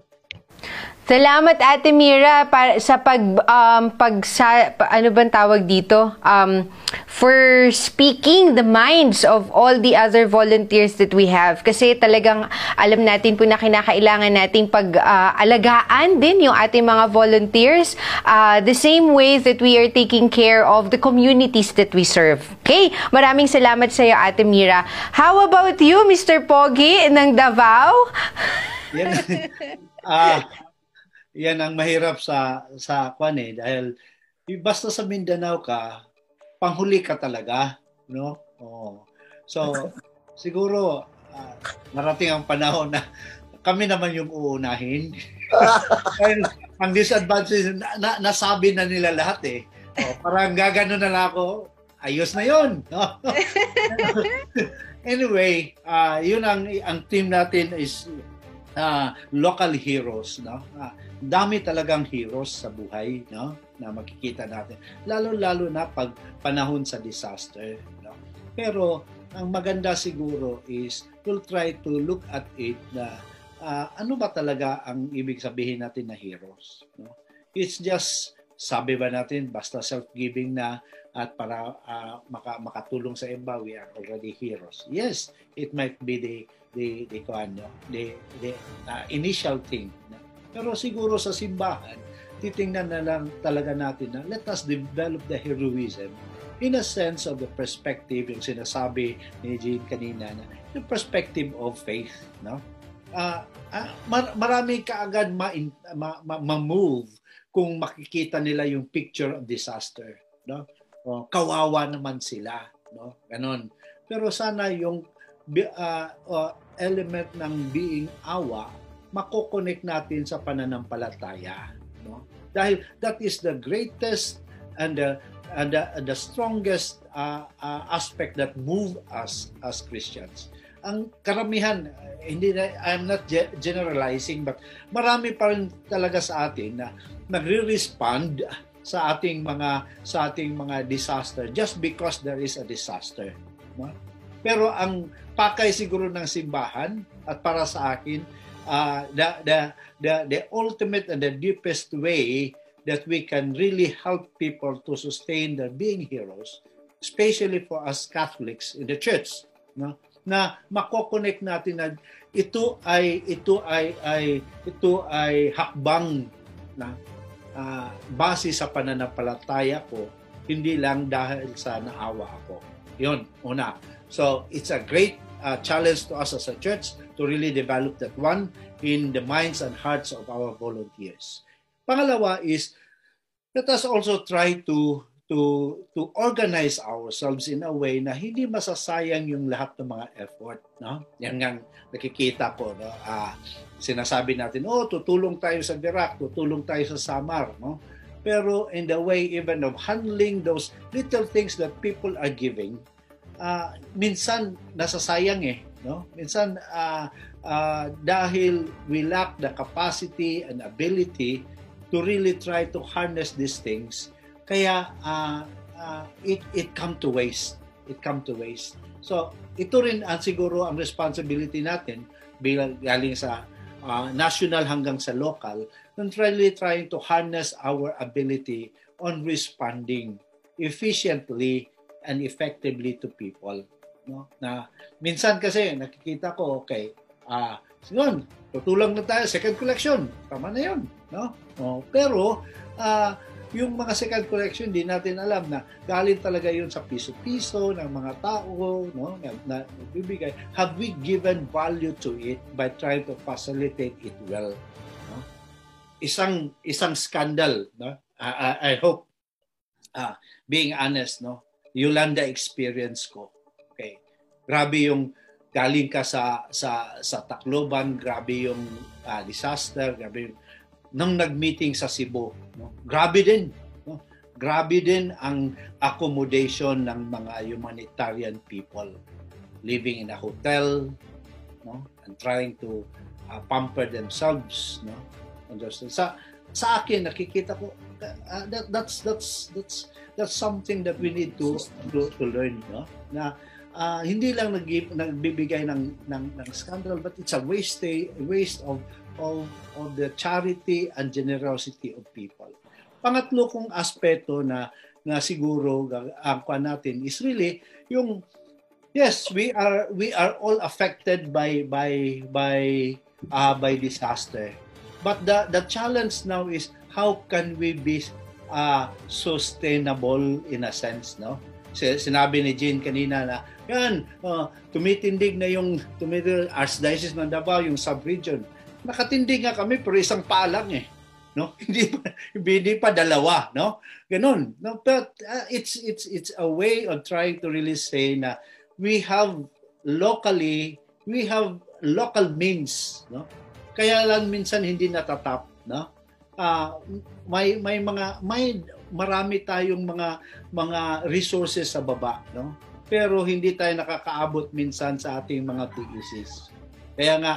Salamat, Ate Mira, para sa pag um pag sa, ano bang tawag dito? Um for speaking the minds of all the other volunteers that we have, kasi talagang alam natin po na kinakailangan nating pag-alagaan uh, din yung ating mga volunteers uh, the same way that we are taking care of the communities that we serve. Okay? Maraming salamat sa iyo, Ate Mira. How about you, Mister Pogi ng Davao? Yan. Ah. Yan ang mahirap sa sa kwan eh, dahil basta sa Mindanao ka, panghuli ka talaga, no? Oo. So siguro uh, narating ang panahon na kami naman yung uunahin. Ang disadvantage na, na nasabi na nila lahat eh. O, parang gagano na lang ako, ayos na 'yon, no? Anyway, uh, yun ang ang team natin is Uh, local heroes, no? Uh, dami talagang heroes sa buhay, no? Na makikita natin. Lalo-lalo na pag panahon sa disaster, no? Pero ang maganda siguro is we'll try to look at it na uh, ano ba talaga ang ibig sabihin natin na heroes, no? It's just sabi ba natin basta self-giving na at para uh, maka, makatulong sa iba, we are already heroes. Yes, it might be the the the ano, the, the uh, initial thing. Pero siguro sa simbahan, titingnan na lang talaga natin na let us develop the heroism in a sense of the perspective, yung sinasabi ni Jean kanina, na the perspective of faith, no? uh, ah, mar- marami kaagad ma-move ma- ma- ma- kung makikita nila yung picture of disaster, no? O, kawawa naman sila, no? Ganon. Pero sana yung uh, uh, element ng being awa mako-connect natin sa pananampalataya, no? Dahil that is the greatest and the and the, and the strongest uh, uh, aspect that move us as Christians. Ang karamihan, hindi na, I'm not generalizing, but marami pa rin talaga sa atin na nagre-respond sa ating mga sa ating mga disaster just because there is a disaster, no? Pero ang pakay siguro ng simbahan at para sa akin, uh, the, the the the ultimate and the deepest way that we can really help people to sustain their being heroes, especially for us Catholics in the Church, no? Na mako-connect natin na ito ay ito ay ay ito ay hakbang na uh, base sa pananampalataya ko, hindi lang dahil sa naawa ako. Yun, una. So it's a great uh, challenge to us as a church to really develop that one in the minds and hearts of our volunteers. Pangalawa is let us also try to to to organize ourselves in a way na hindi masasayang yung lahat ng mga effort, no? Yan nga nakikita ko, no? Ah, sinasabi natin, oh, tutulong tayo sa Virac, tutulong tayo sa Samar, no? Pero in the way even of handling those little things that people are giving, ah, minsan nasasayang eh, no? Minsan ah, ah, dahil we lack the capacity and ability to really try to harness these things. Kaya uh, uh, it it come to waste. It come to waste. So ito rin ang siguro ang responsibility natin bilang galing sa uh, national hanggang sa local, and really trying to harness our ability on responding efficiently and effectively to people, no? Na minsan kasi nakikita ko, okay, ah, uh, yun, tutulong na tayo, second collection, tama na yun, no? Oh, pero ah uh, yung mga second collection, di natin alam na galing talaga yun sa piso-piso ng mga tao, no? Na nagbibigay. Have we given value to it by trying to facilitate it well? No? Isang isang scandal, no? I, I, I hope, ah, being honest, no? Yolanda experience ko. Okay. Grabe yung galing ka sa sa sa Tacloban, grabe yung ah, disaster, grabe yung nang nag-meeting sa Cebu, no? Grabe din, no? Grabe din ang accommodation ng mga humanitarian people living in a hotel, no? And trying to uh, pamper themselves, no? And just, sa sa akin nakikita ko uh, that, that's that's that's that's something that we need to to, to learn, no? Na uh, hindi lang nag nagbibigay ng ng ng scandal, but it's a waste a waste of Of, of the charity and generosity of people. Pangatlo kong aspeto na na siguro ang uh, natin is really yung yes, we are we are all affected by by by uh, by disaster. But the the challenge now is how can we be uh, sustainable in a sense, no? Sinabi ni Jean kanina na yan, uh, tumitindig na yung tumitindig Archdiocese ng Davao, yung sub-region. Nakatindig nga kami pero isang paa lang eh, no? Hindi pa, hindi pa dalawa, no? Ganun, no? But uh, it's it's it's a way of trying to really say na we have locally we have local means, no? Kaya lang minsan hindi natatap, no? Uh, may may mga may marami tayong mga mga resources sa baba, no? Pero hindi tayo nakakaabot minsan sa ating mga P E Cs. Kaya nga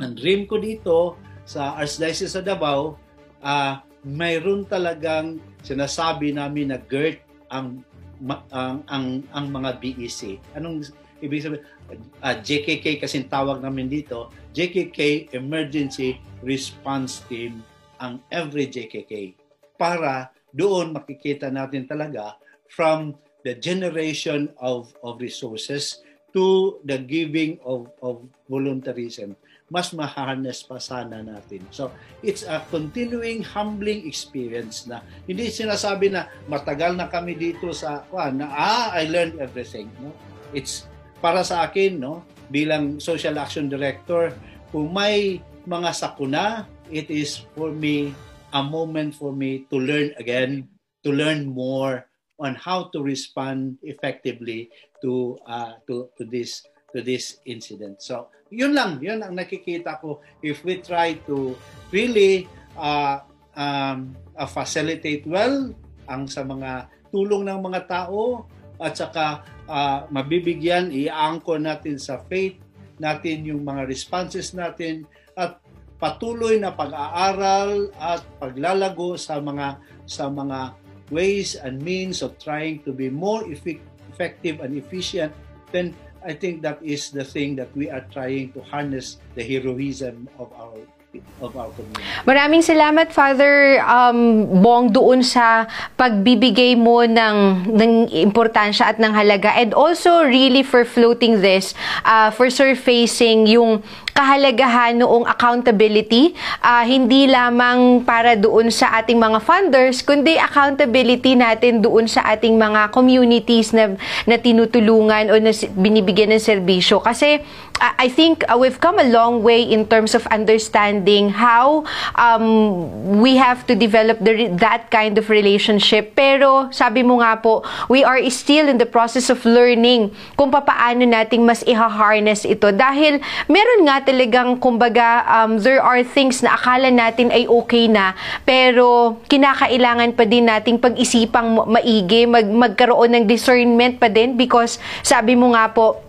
ang dream ko dito sa Archdiocese sa Davao, uh, mayroon talagang sinasabi namin na G E R D ang, ang, ang, ang mga B E C. Anong ibig sabihin? Uh, J K K kasi tawag namin dito. J K K Emergency Response Team ang every J K K. Para doon makikita natin talaga from the generation of, of resources to the giving of, of voluntarism. Mas ma-harness pa sana natin. So, it's a continuing humbling experience na hindi sinasabi na matagal na kami dito sa ah, na ah, I learned everything, no? It's para sa akin, no, bilang social action director, Kung may mga sakuna, it is for me a moment for me to learn again, to learn more on how to respond effectively to uh, to to this to this incident. So, yun lang, yun ang nakikita ko. If we try to really uh, um, uh, facilitate well ang sa mga tulong ng mga tao at saka uh, mabibigyan, i-anchor natin sa faith natin yung mga responses natin at patuloy na pag-aaral at paglalago sa mga sa mga ways and means of trying to be more effective and efficient, then I think that is the thing that we are trying to harness the heroism of our of our community. Maraming salamat, Father um, Bong, doon sa pagbibigay mo ng, ng importansya at ng halaga, and also really for floating this, uh, for surfacing yung kahalagahan noong accountability, uh, hindi lamang para doon sa ating mga funders, kundi accountability natin doon sa ating mga communities na, na tinutulungan o na binibigyan ng serbisyo. Kasi uh, I think uh, we've come a long way in terms of understanding how um, we have to develop the, that kind of relationship. Pero sabi mo nga po, we are still in the process of learning kung paano nating mas iha-harness ito. Dahil meron nga talagang kumbaga um, there are things na akala natin ay okay na pero kinakailangan pa din nating pag-isipang maigi, mag magkaroon ng discernment pa din, because sabi mo nga po,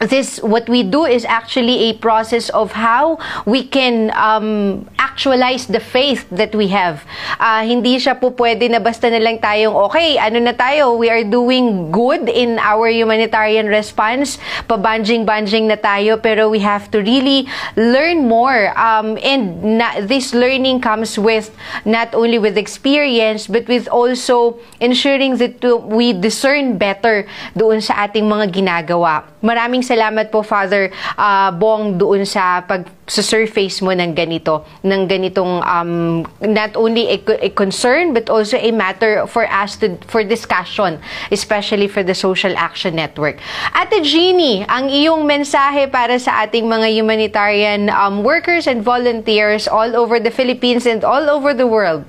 this, what we do is actually a process of how we can um, actualize the faith that we have. Uh, hindi siya po pwede na basta na lang tayong, okay, ano na tayo, we are doing good in our humanitarian response, pabanjing-banjing na tayo, pero we have to really learn more. Um, and na, this learning comes with, not only with experience, but with also ensuring that we discern better doon sa ating mga ginagawa. Maraming salamat po, Father uh, Bong, doon sa pag-surface mo ng ganito, ng ganitong um, not only a, a concern but also a matter for us to, for discussion, especially for the Social Action Network. Ate Jeannie, ang iyong mensahe para sa ating mga humanitarian um, workers and volunteers all over the Philippines and all over the world.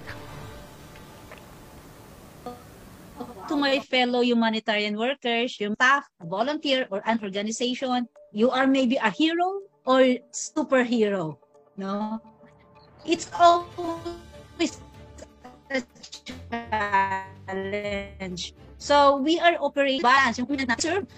To my fellow humanitarian workers, yung staff, volunteer, or an organization, you are maybe a hero or superhero. No, it's always a challenge. So we are operating balance,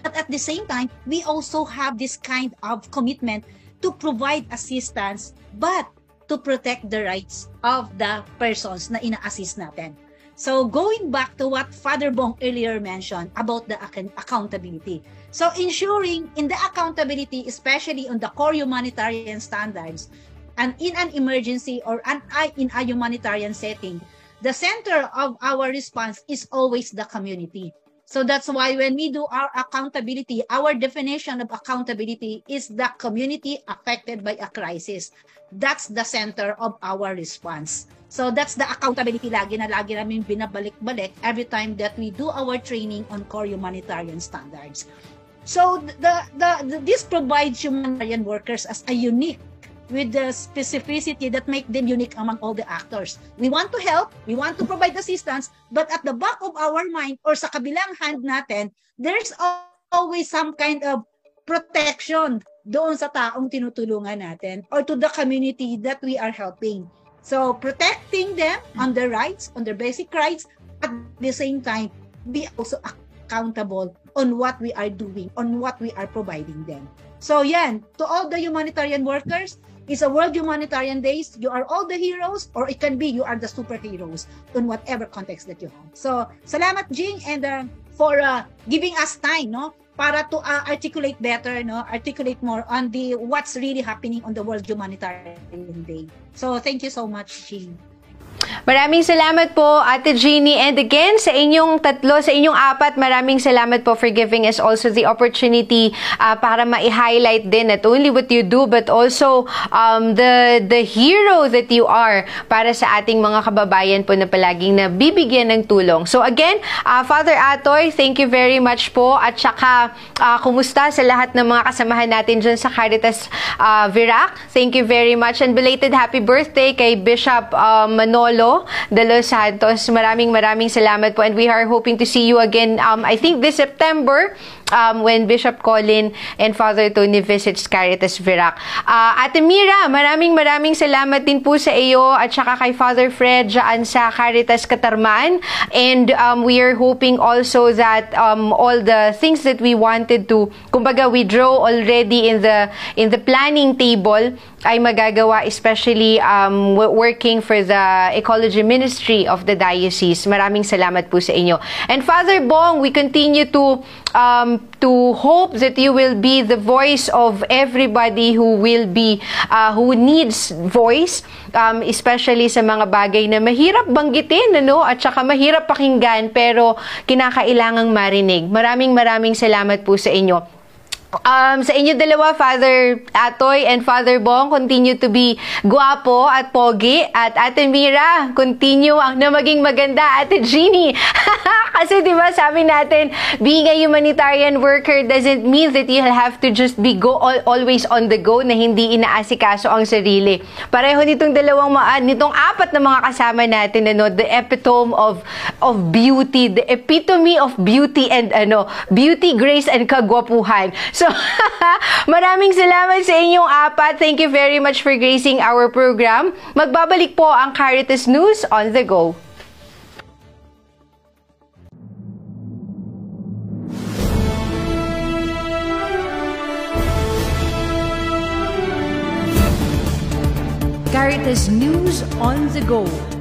but at the same time, we also have this kind of commitment to provide assistance, but to protect the rights of the persons na ina-assist natin. So going back to what Father Bong earlier mentioned about the ac accountability. So ensuring in the accountability, especially on the core humanitarian standards, and in an emergency or an, in a humanitarian setting, the center of our response is always the community. So that's why when we do our accountability, our definition of accountability is the community affected by a crisis. That's the center of our response. So that's the accountability lagi na lagi namin binabalik-balik every time that we do our training on core humanitarian standards. So the, the, the, this provides humanitarian workers as a unique, with the specificity that make them unique among all the actors. We want to help, we want to provide assistance, but at the back of our mind or sa kabilang hand natin, there's always some kind of protection doon sa taong tinutulungan natin or to the community that we are helping. So protecting them on their rights, on their basic rights, at the same time, be also accountable on what we are doing, on what we are providing them. So yan, to all the humanitarian workers, it's a World Humanitarian Day. You are all the heroes, or it can be you are the superheroes in whatever context that you have. So salamat, Jing, and uh, for uh, giving us time, no? Para to uh, articulate better, no, articulate more on the what's really happening on the World Humanitarian Day. So thank you so much, Jean. Maraming salamat po, Ate Jeannie. And again, sa inyong tatlo, sa inyong apat, maraming salamat po for giving us also the opportunity uh, para ma-highlight din not only what you do, but also um, the, the hero that you are para sa ating mga kababayan po na palaging nabibigyan ng tulong. So again, uh, Father Atoy, thank you very much po. At saka, uh, kumusta sa lahat ng mga kasamahan natin dyan sa Caritas uh, Virac. Thank you very much. And belated happy birthday kay Bishop uh, Manolo de los Santos. Maraming maraming salamat po, and we are hoping to see you again um, I think this September um, when Bishop Colin and Father Tony visits Caritas Virac. Uh, Ate Mira, maraming maraming salamat din po sa iyo at saka kay Father Fred dyan sa Caritas Catarman, and um, we are hoping also that um, all the things that we wanted to, kumbaga we draw already in the in the planning table ay magagawa, especially um, working for the Ecology Ministry of the Diocese. Maraming salamat po sa inyo. And Father Bong, we continue to um, to hope that you will be the voice of everybody who will be, uh, who needs voice, um, especially sa mga bagay na mahirap banggitin, ano? At saka mahirap pakinggan, pero kinakailangang marinig. Maraming maraming salamat po sa inyo. Um, sa inyo dalawa, Father Atoy and Father Bong, continue to be guwapo at pogi. At Ate Mira, continue ang na maging maganda. Ate Jeannie, kasi diba sabi natin, being a humanitarian worker doesn't mean that you have to just be go all, always on the go na hindi inaasikaso ang sarili. Pareho nitong dalawang, uh, nitong apat na mga kasama natin, ano, the epitome of, of beauty, the epitome of beauty and ano, beauty, grace, and kagwapuhan. So, So, maraming salamat sa inyong apat. Thank you very much for gracing our program. Magbabalik po ang Caritas News on the Go. Caritas News on the Go,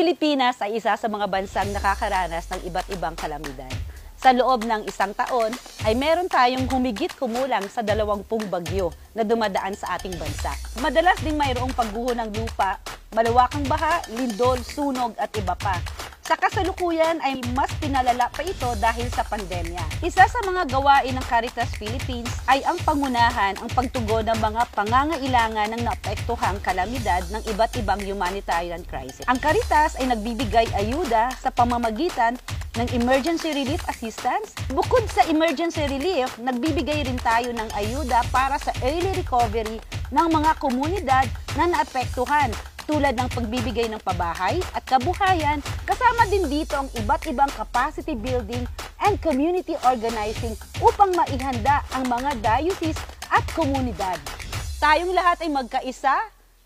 Pilipinas ay isa sa mga bansang nakakaranas ng iba't ibang kalamidad. Sa loob ng isang taon ay meron tayong humigit kumulang sa dalawampung bagyo na dumadaan sa ating bansa. Madalas ding mayroong pagguho ng lupa, malawakang baha, lindol, sunog at iba pa. Sa kasalukuyan ay mas pinalala pa ito dahil sa pandemya. Isa sa mga gawain ng Caritas Philippines ay ang pangunahan ang pagtugon ng mga pangangailangan ng naapektuhang kalamidad ng iba't ibang humanitarian crisis. Ang Caritas ay nagbibigay ayuda sa pamamagitan ng emergency relief assistance. Bukod sa emergency relief, nagbibigay rin tayo ng ayuda para sa early recovery ng mga komunidad na naapektuhan, tulad ng pagbibigay ng pabahay at kabuhayan. Kasama din dito ang iba't ibang capacity building and community organizing upang maihanda ang mga diocese at komunidad. Tayong lahat ay magkaisa,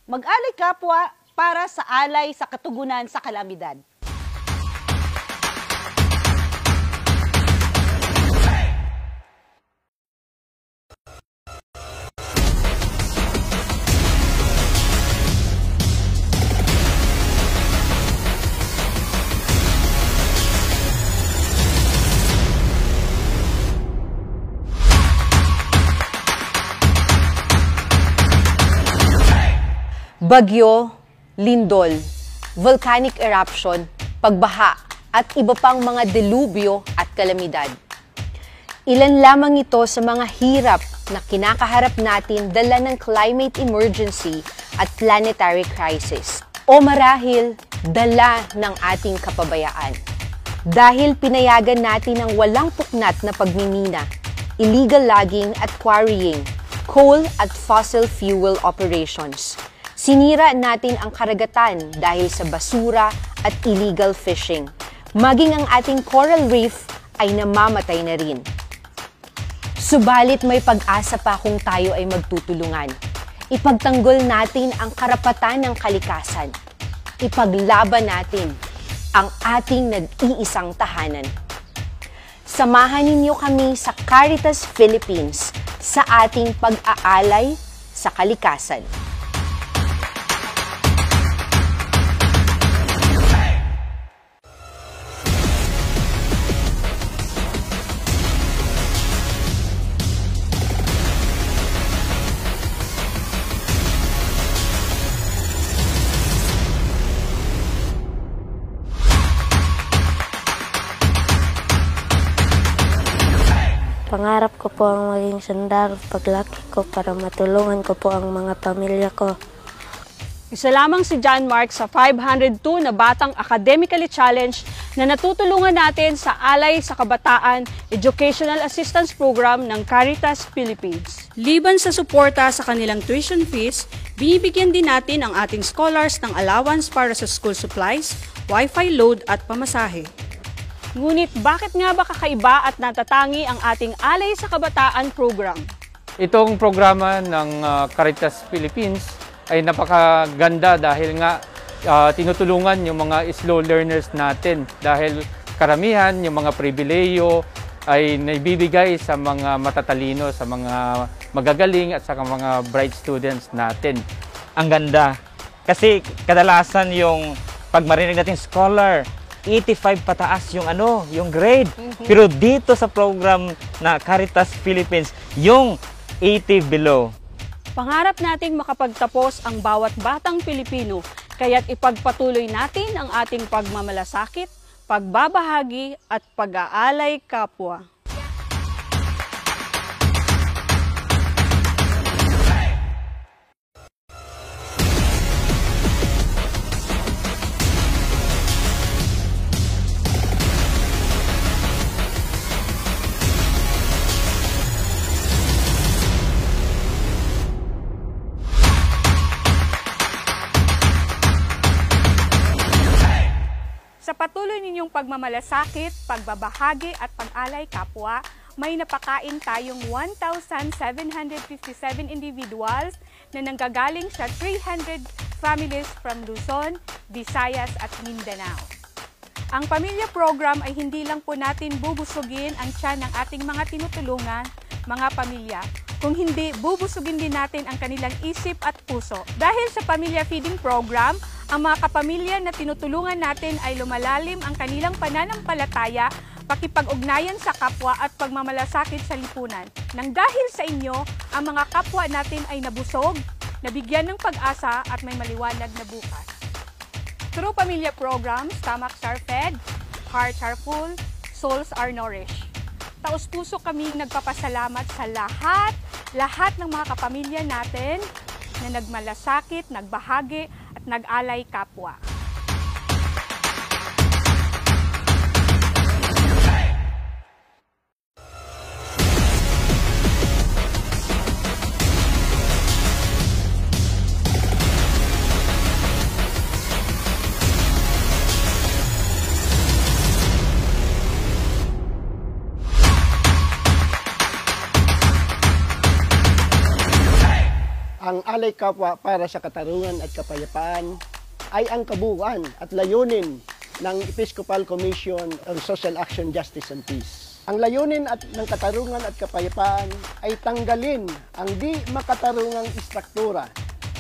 mag-alay kapwa para sa alay sa katugunan sa kalamidad. Bagyo, lindol, volcanic eruption, pagbaha at iba pang mga delubyo at kalamidad. Ilan lamang ito sa mga hirap na kinakaharap natin dala ng climate emergency at planetary crisis, o marahil dala ng ating kapabayaan. Dahil pinayagan natin ang walang puknat na pagmimina, illegal logging at quarrying, coal at fossil fuel operations, Sinira natin ang karagatan dahil sa basura at illegal fishing. Maging ang ating coral reef ay namamatay na rin. Subalit may pag-asa pa kung tayo ay magtutulungan. Ipagtanggol natin ang karapatan ng kalikasan. Ipaglaban natin ang ating nag-iisang tahanan. Samahan ninyo kami sa Caritas Philippines sa ating pag-aalay sa kalikasan. Pangarap ko po ang maging sundalo paglaki ko para matulungan ko po ang mga pamilya ko. Isa lamang si John Mark sa five hundred two na batang academically challenged na natutulungan natin sa Alay sa Kabataan Educational Assistance Program ng Caritas Philippines. Liban sa suporta sa kanilang tuition fees, binibigyan din natin ang ating scholars ng allowance para sa school supplies, wifi load at pamasahe. Ngunit bakit nga ba kakaiba at natatangi ang ating Alay sa Kabataan program? Itong programa ng uh, Caritas Philippines ay napakaganda dahil nga uh, tinutulungan yung mga slow learners natin dahil karamihan yung mga pribileyo ay naibibigay sa mga matatalino, sa mga magagaling at sa mga bright students natin. Ang ganda kasi kadalasan yung pag marinig natin scholar, eighty-five pataas yung ano, yung grade. Mm-hmm. Pero dito sa program na Caritas Philippines, yung eighty below. Pangarap nating makapagtapos ang bawat batang Pilipino, kaya't ipagpatuloy natin ang ating pagmamalasakit, pagbabahagi at pag-aalay kapwa. Patuloy ninyong pagmamalasakit, pagbabahagi at pag-alay kapwa, may napakain tayong one thousand seven hundred fifty-seven individuals na nanggagaling sa three hundred families from Luzon, Visayas at Mindanao. Ang Pamilya Program ay hindi lang po natin bubusugin ang tiyan ng ating mga tinutulungan, mga pamilya, kung hindi bubusugin din natin ang kanilang isip at puso. Dahil sa Pamilya Feeding Program, ang mga kapamilya na tinutulungan natin ay lumalalim ang kanilang pananampalataya, pakipag-ugnayan sa kapwa at pagmamalasakit sa lipunan. Nang dahil sa inyo, ang mga kapwa natin ay nabusog, nabigyan ng pag-asa at may maliwanag na bukas. Through Pamilya Program, stomachs are fed, hearts are full, souls are nourished. Taos-puso kami nagpapasalamat sa lahat, lahat ng mga kapamilya natin na nagmalasakit, nagbahagi, nag-alay kapwa. Ang alay kapwa para sa katarungan at kapayapaan ay ang kabuuan at layunin ng Episcopal Commission on Social Action, Justice and Peace. Ang layunin at ng katarungan at kapayapaan ay tanggalin ang di makatarungang istruktura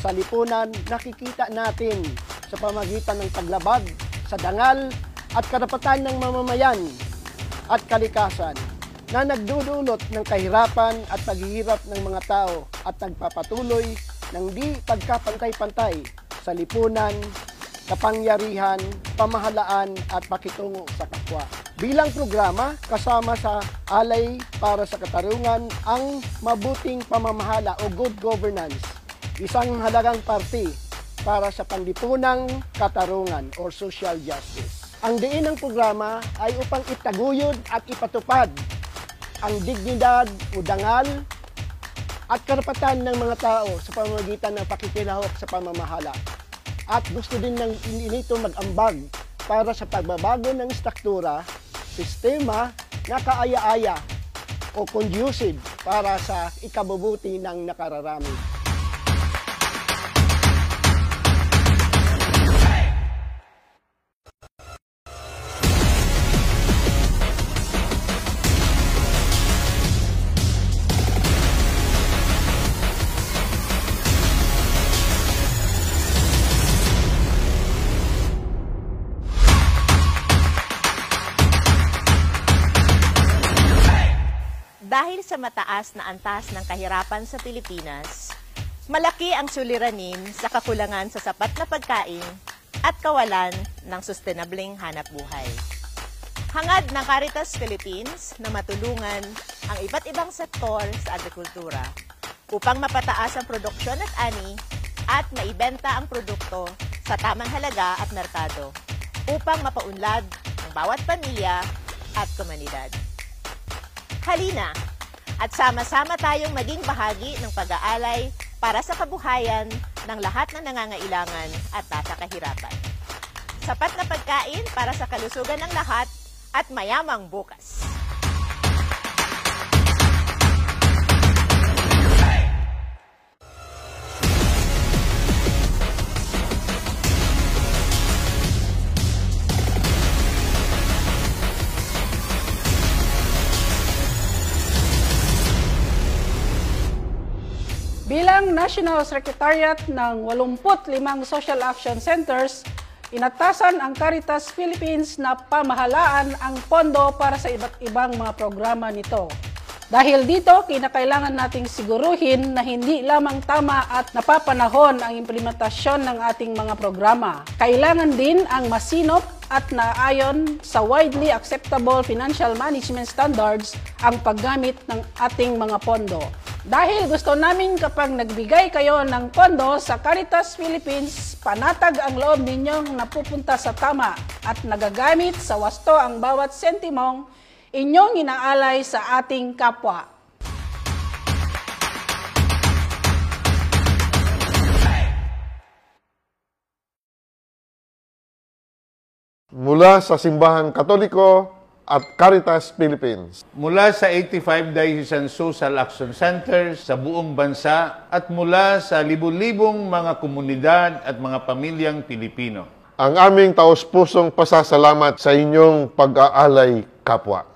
sa lipunan. Nakikita natin sa pamagitan ng paglabag sa dangal at karapatan ng mamamayan at kalikasan na nagdudulot ng kahirapan at paghihirap ng mga tao at nagpapatuloy ng di pagkapantay-pantay sa lipunan, kapangyarihan, pamahalaan at pakitungo sa kapwa. Bilang programa, kasama sa Alay para sa Katarungan ang mabuting pamamahala o good governance, isang halagang parte para sa panlipunang katarungan or social justice. Ang diin ng programa ay upang itaguyod at ipatupad ang dignidad o dangal at karapatan ng mga tao sa pamamagitan ng pakikilahok sa pamamahala. At gusto din ng nito mag-ambag para sa pagbabago ng struktura, sistema na kaaya-aya o conducive para sa ikabubuti ng nakararami. Dahil sa mataas na antas ng kahirapan sa Pilipinas, malaki ang suliranin sa kakulangan sa sapat na pagkain at kawalan ng sustainableng hanapbuhay. Hangad ng Caritas Philippines na matulungan ang iba't ibang sektor sa agrikultura upang mapataas ang produksyon at ani at maibenta ang produkto sa tamang halaga at merkado upang mapaunlad ang bawat pamilya at komunidad. Halina, at sama-sama tayong maging bahagi ng pag-aalay para sa kabuhayan ng lahat ng nangangailangan at nasa kahirapan. Sapat na pagkain para sa kalusugan ng lahat at mayamang bukas. Bilang National Secretariat ng walumpu't limang Social Action Centers, inatasan ang Caritas Philippines na pamahalaan ang pondo para sa iba't ibang mga programa nito. Dahil dito, kinakailangan nating siguruhin na hindi lamang tama at napapanahon ang implementasyon ng ating mga programa. Kailangan din ang masinop at naayon sa widely acceptable financial management standards ang paggamit ng ating mga pondo. Dahil gusto namin kapag nagbigay kayo ng pondo sa Caritas Philippines, panatag ang loob ninyong napupunta sa tama at nagagamit sa wasto ang bawat sentimong inyong inaalay sa ating kapwa. Mula sa Simbahan Katoliko at Caritas Philippines. Mula sa eighty-five Diocesan Social Action Centers sa buong bansa at mula sa libu-libong mga komunidad at mga pamilyang Pilipino. Ang aming taos-pusong pasasalamat sa inyong pag-aalay kapwa.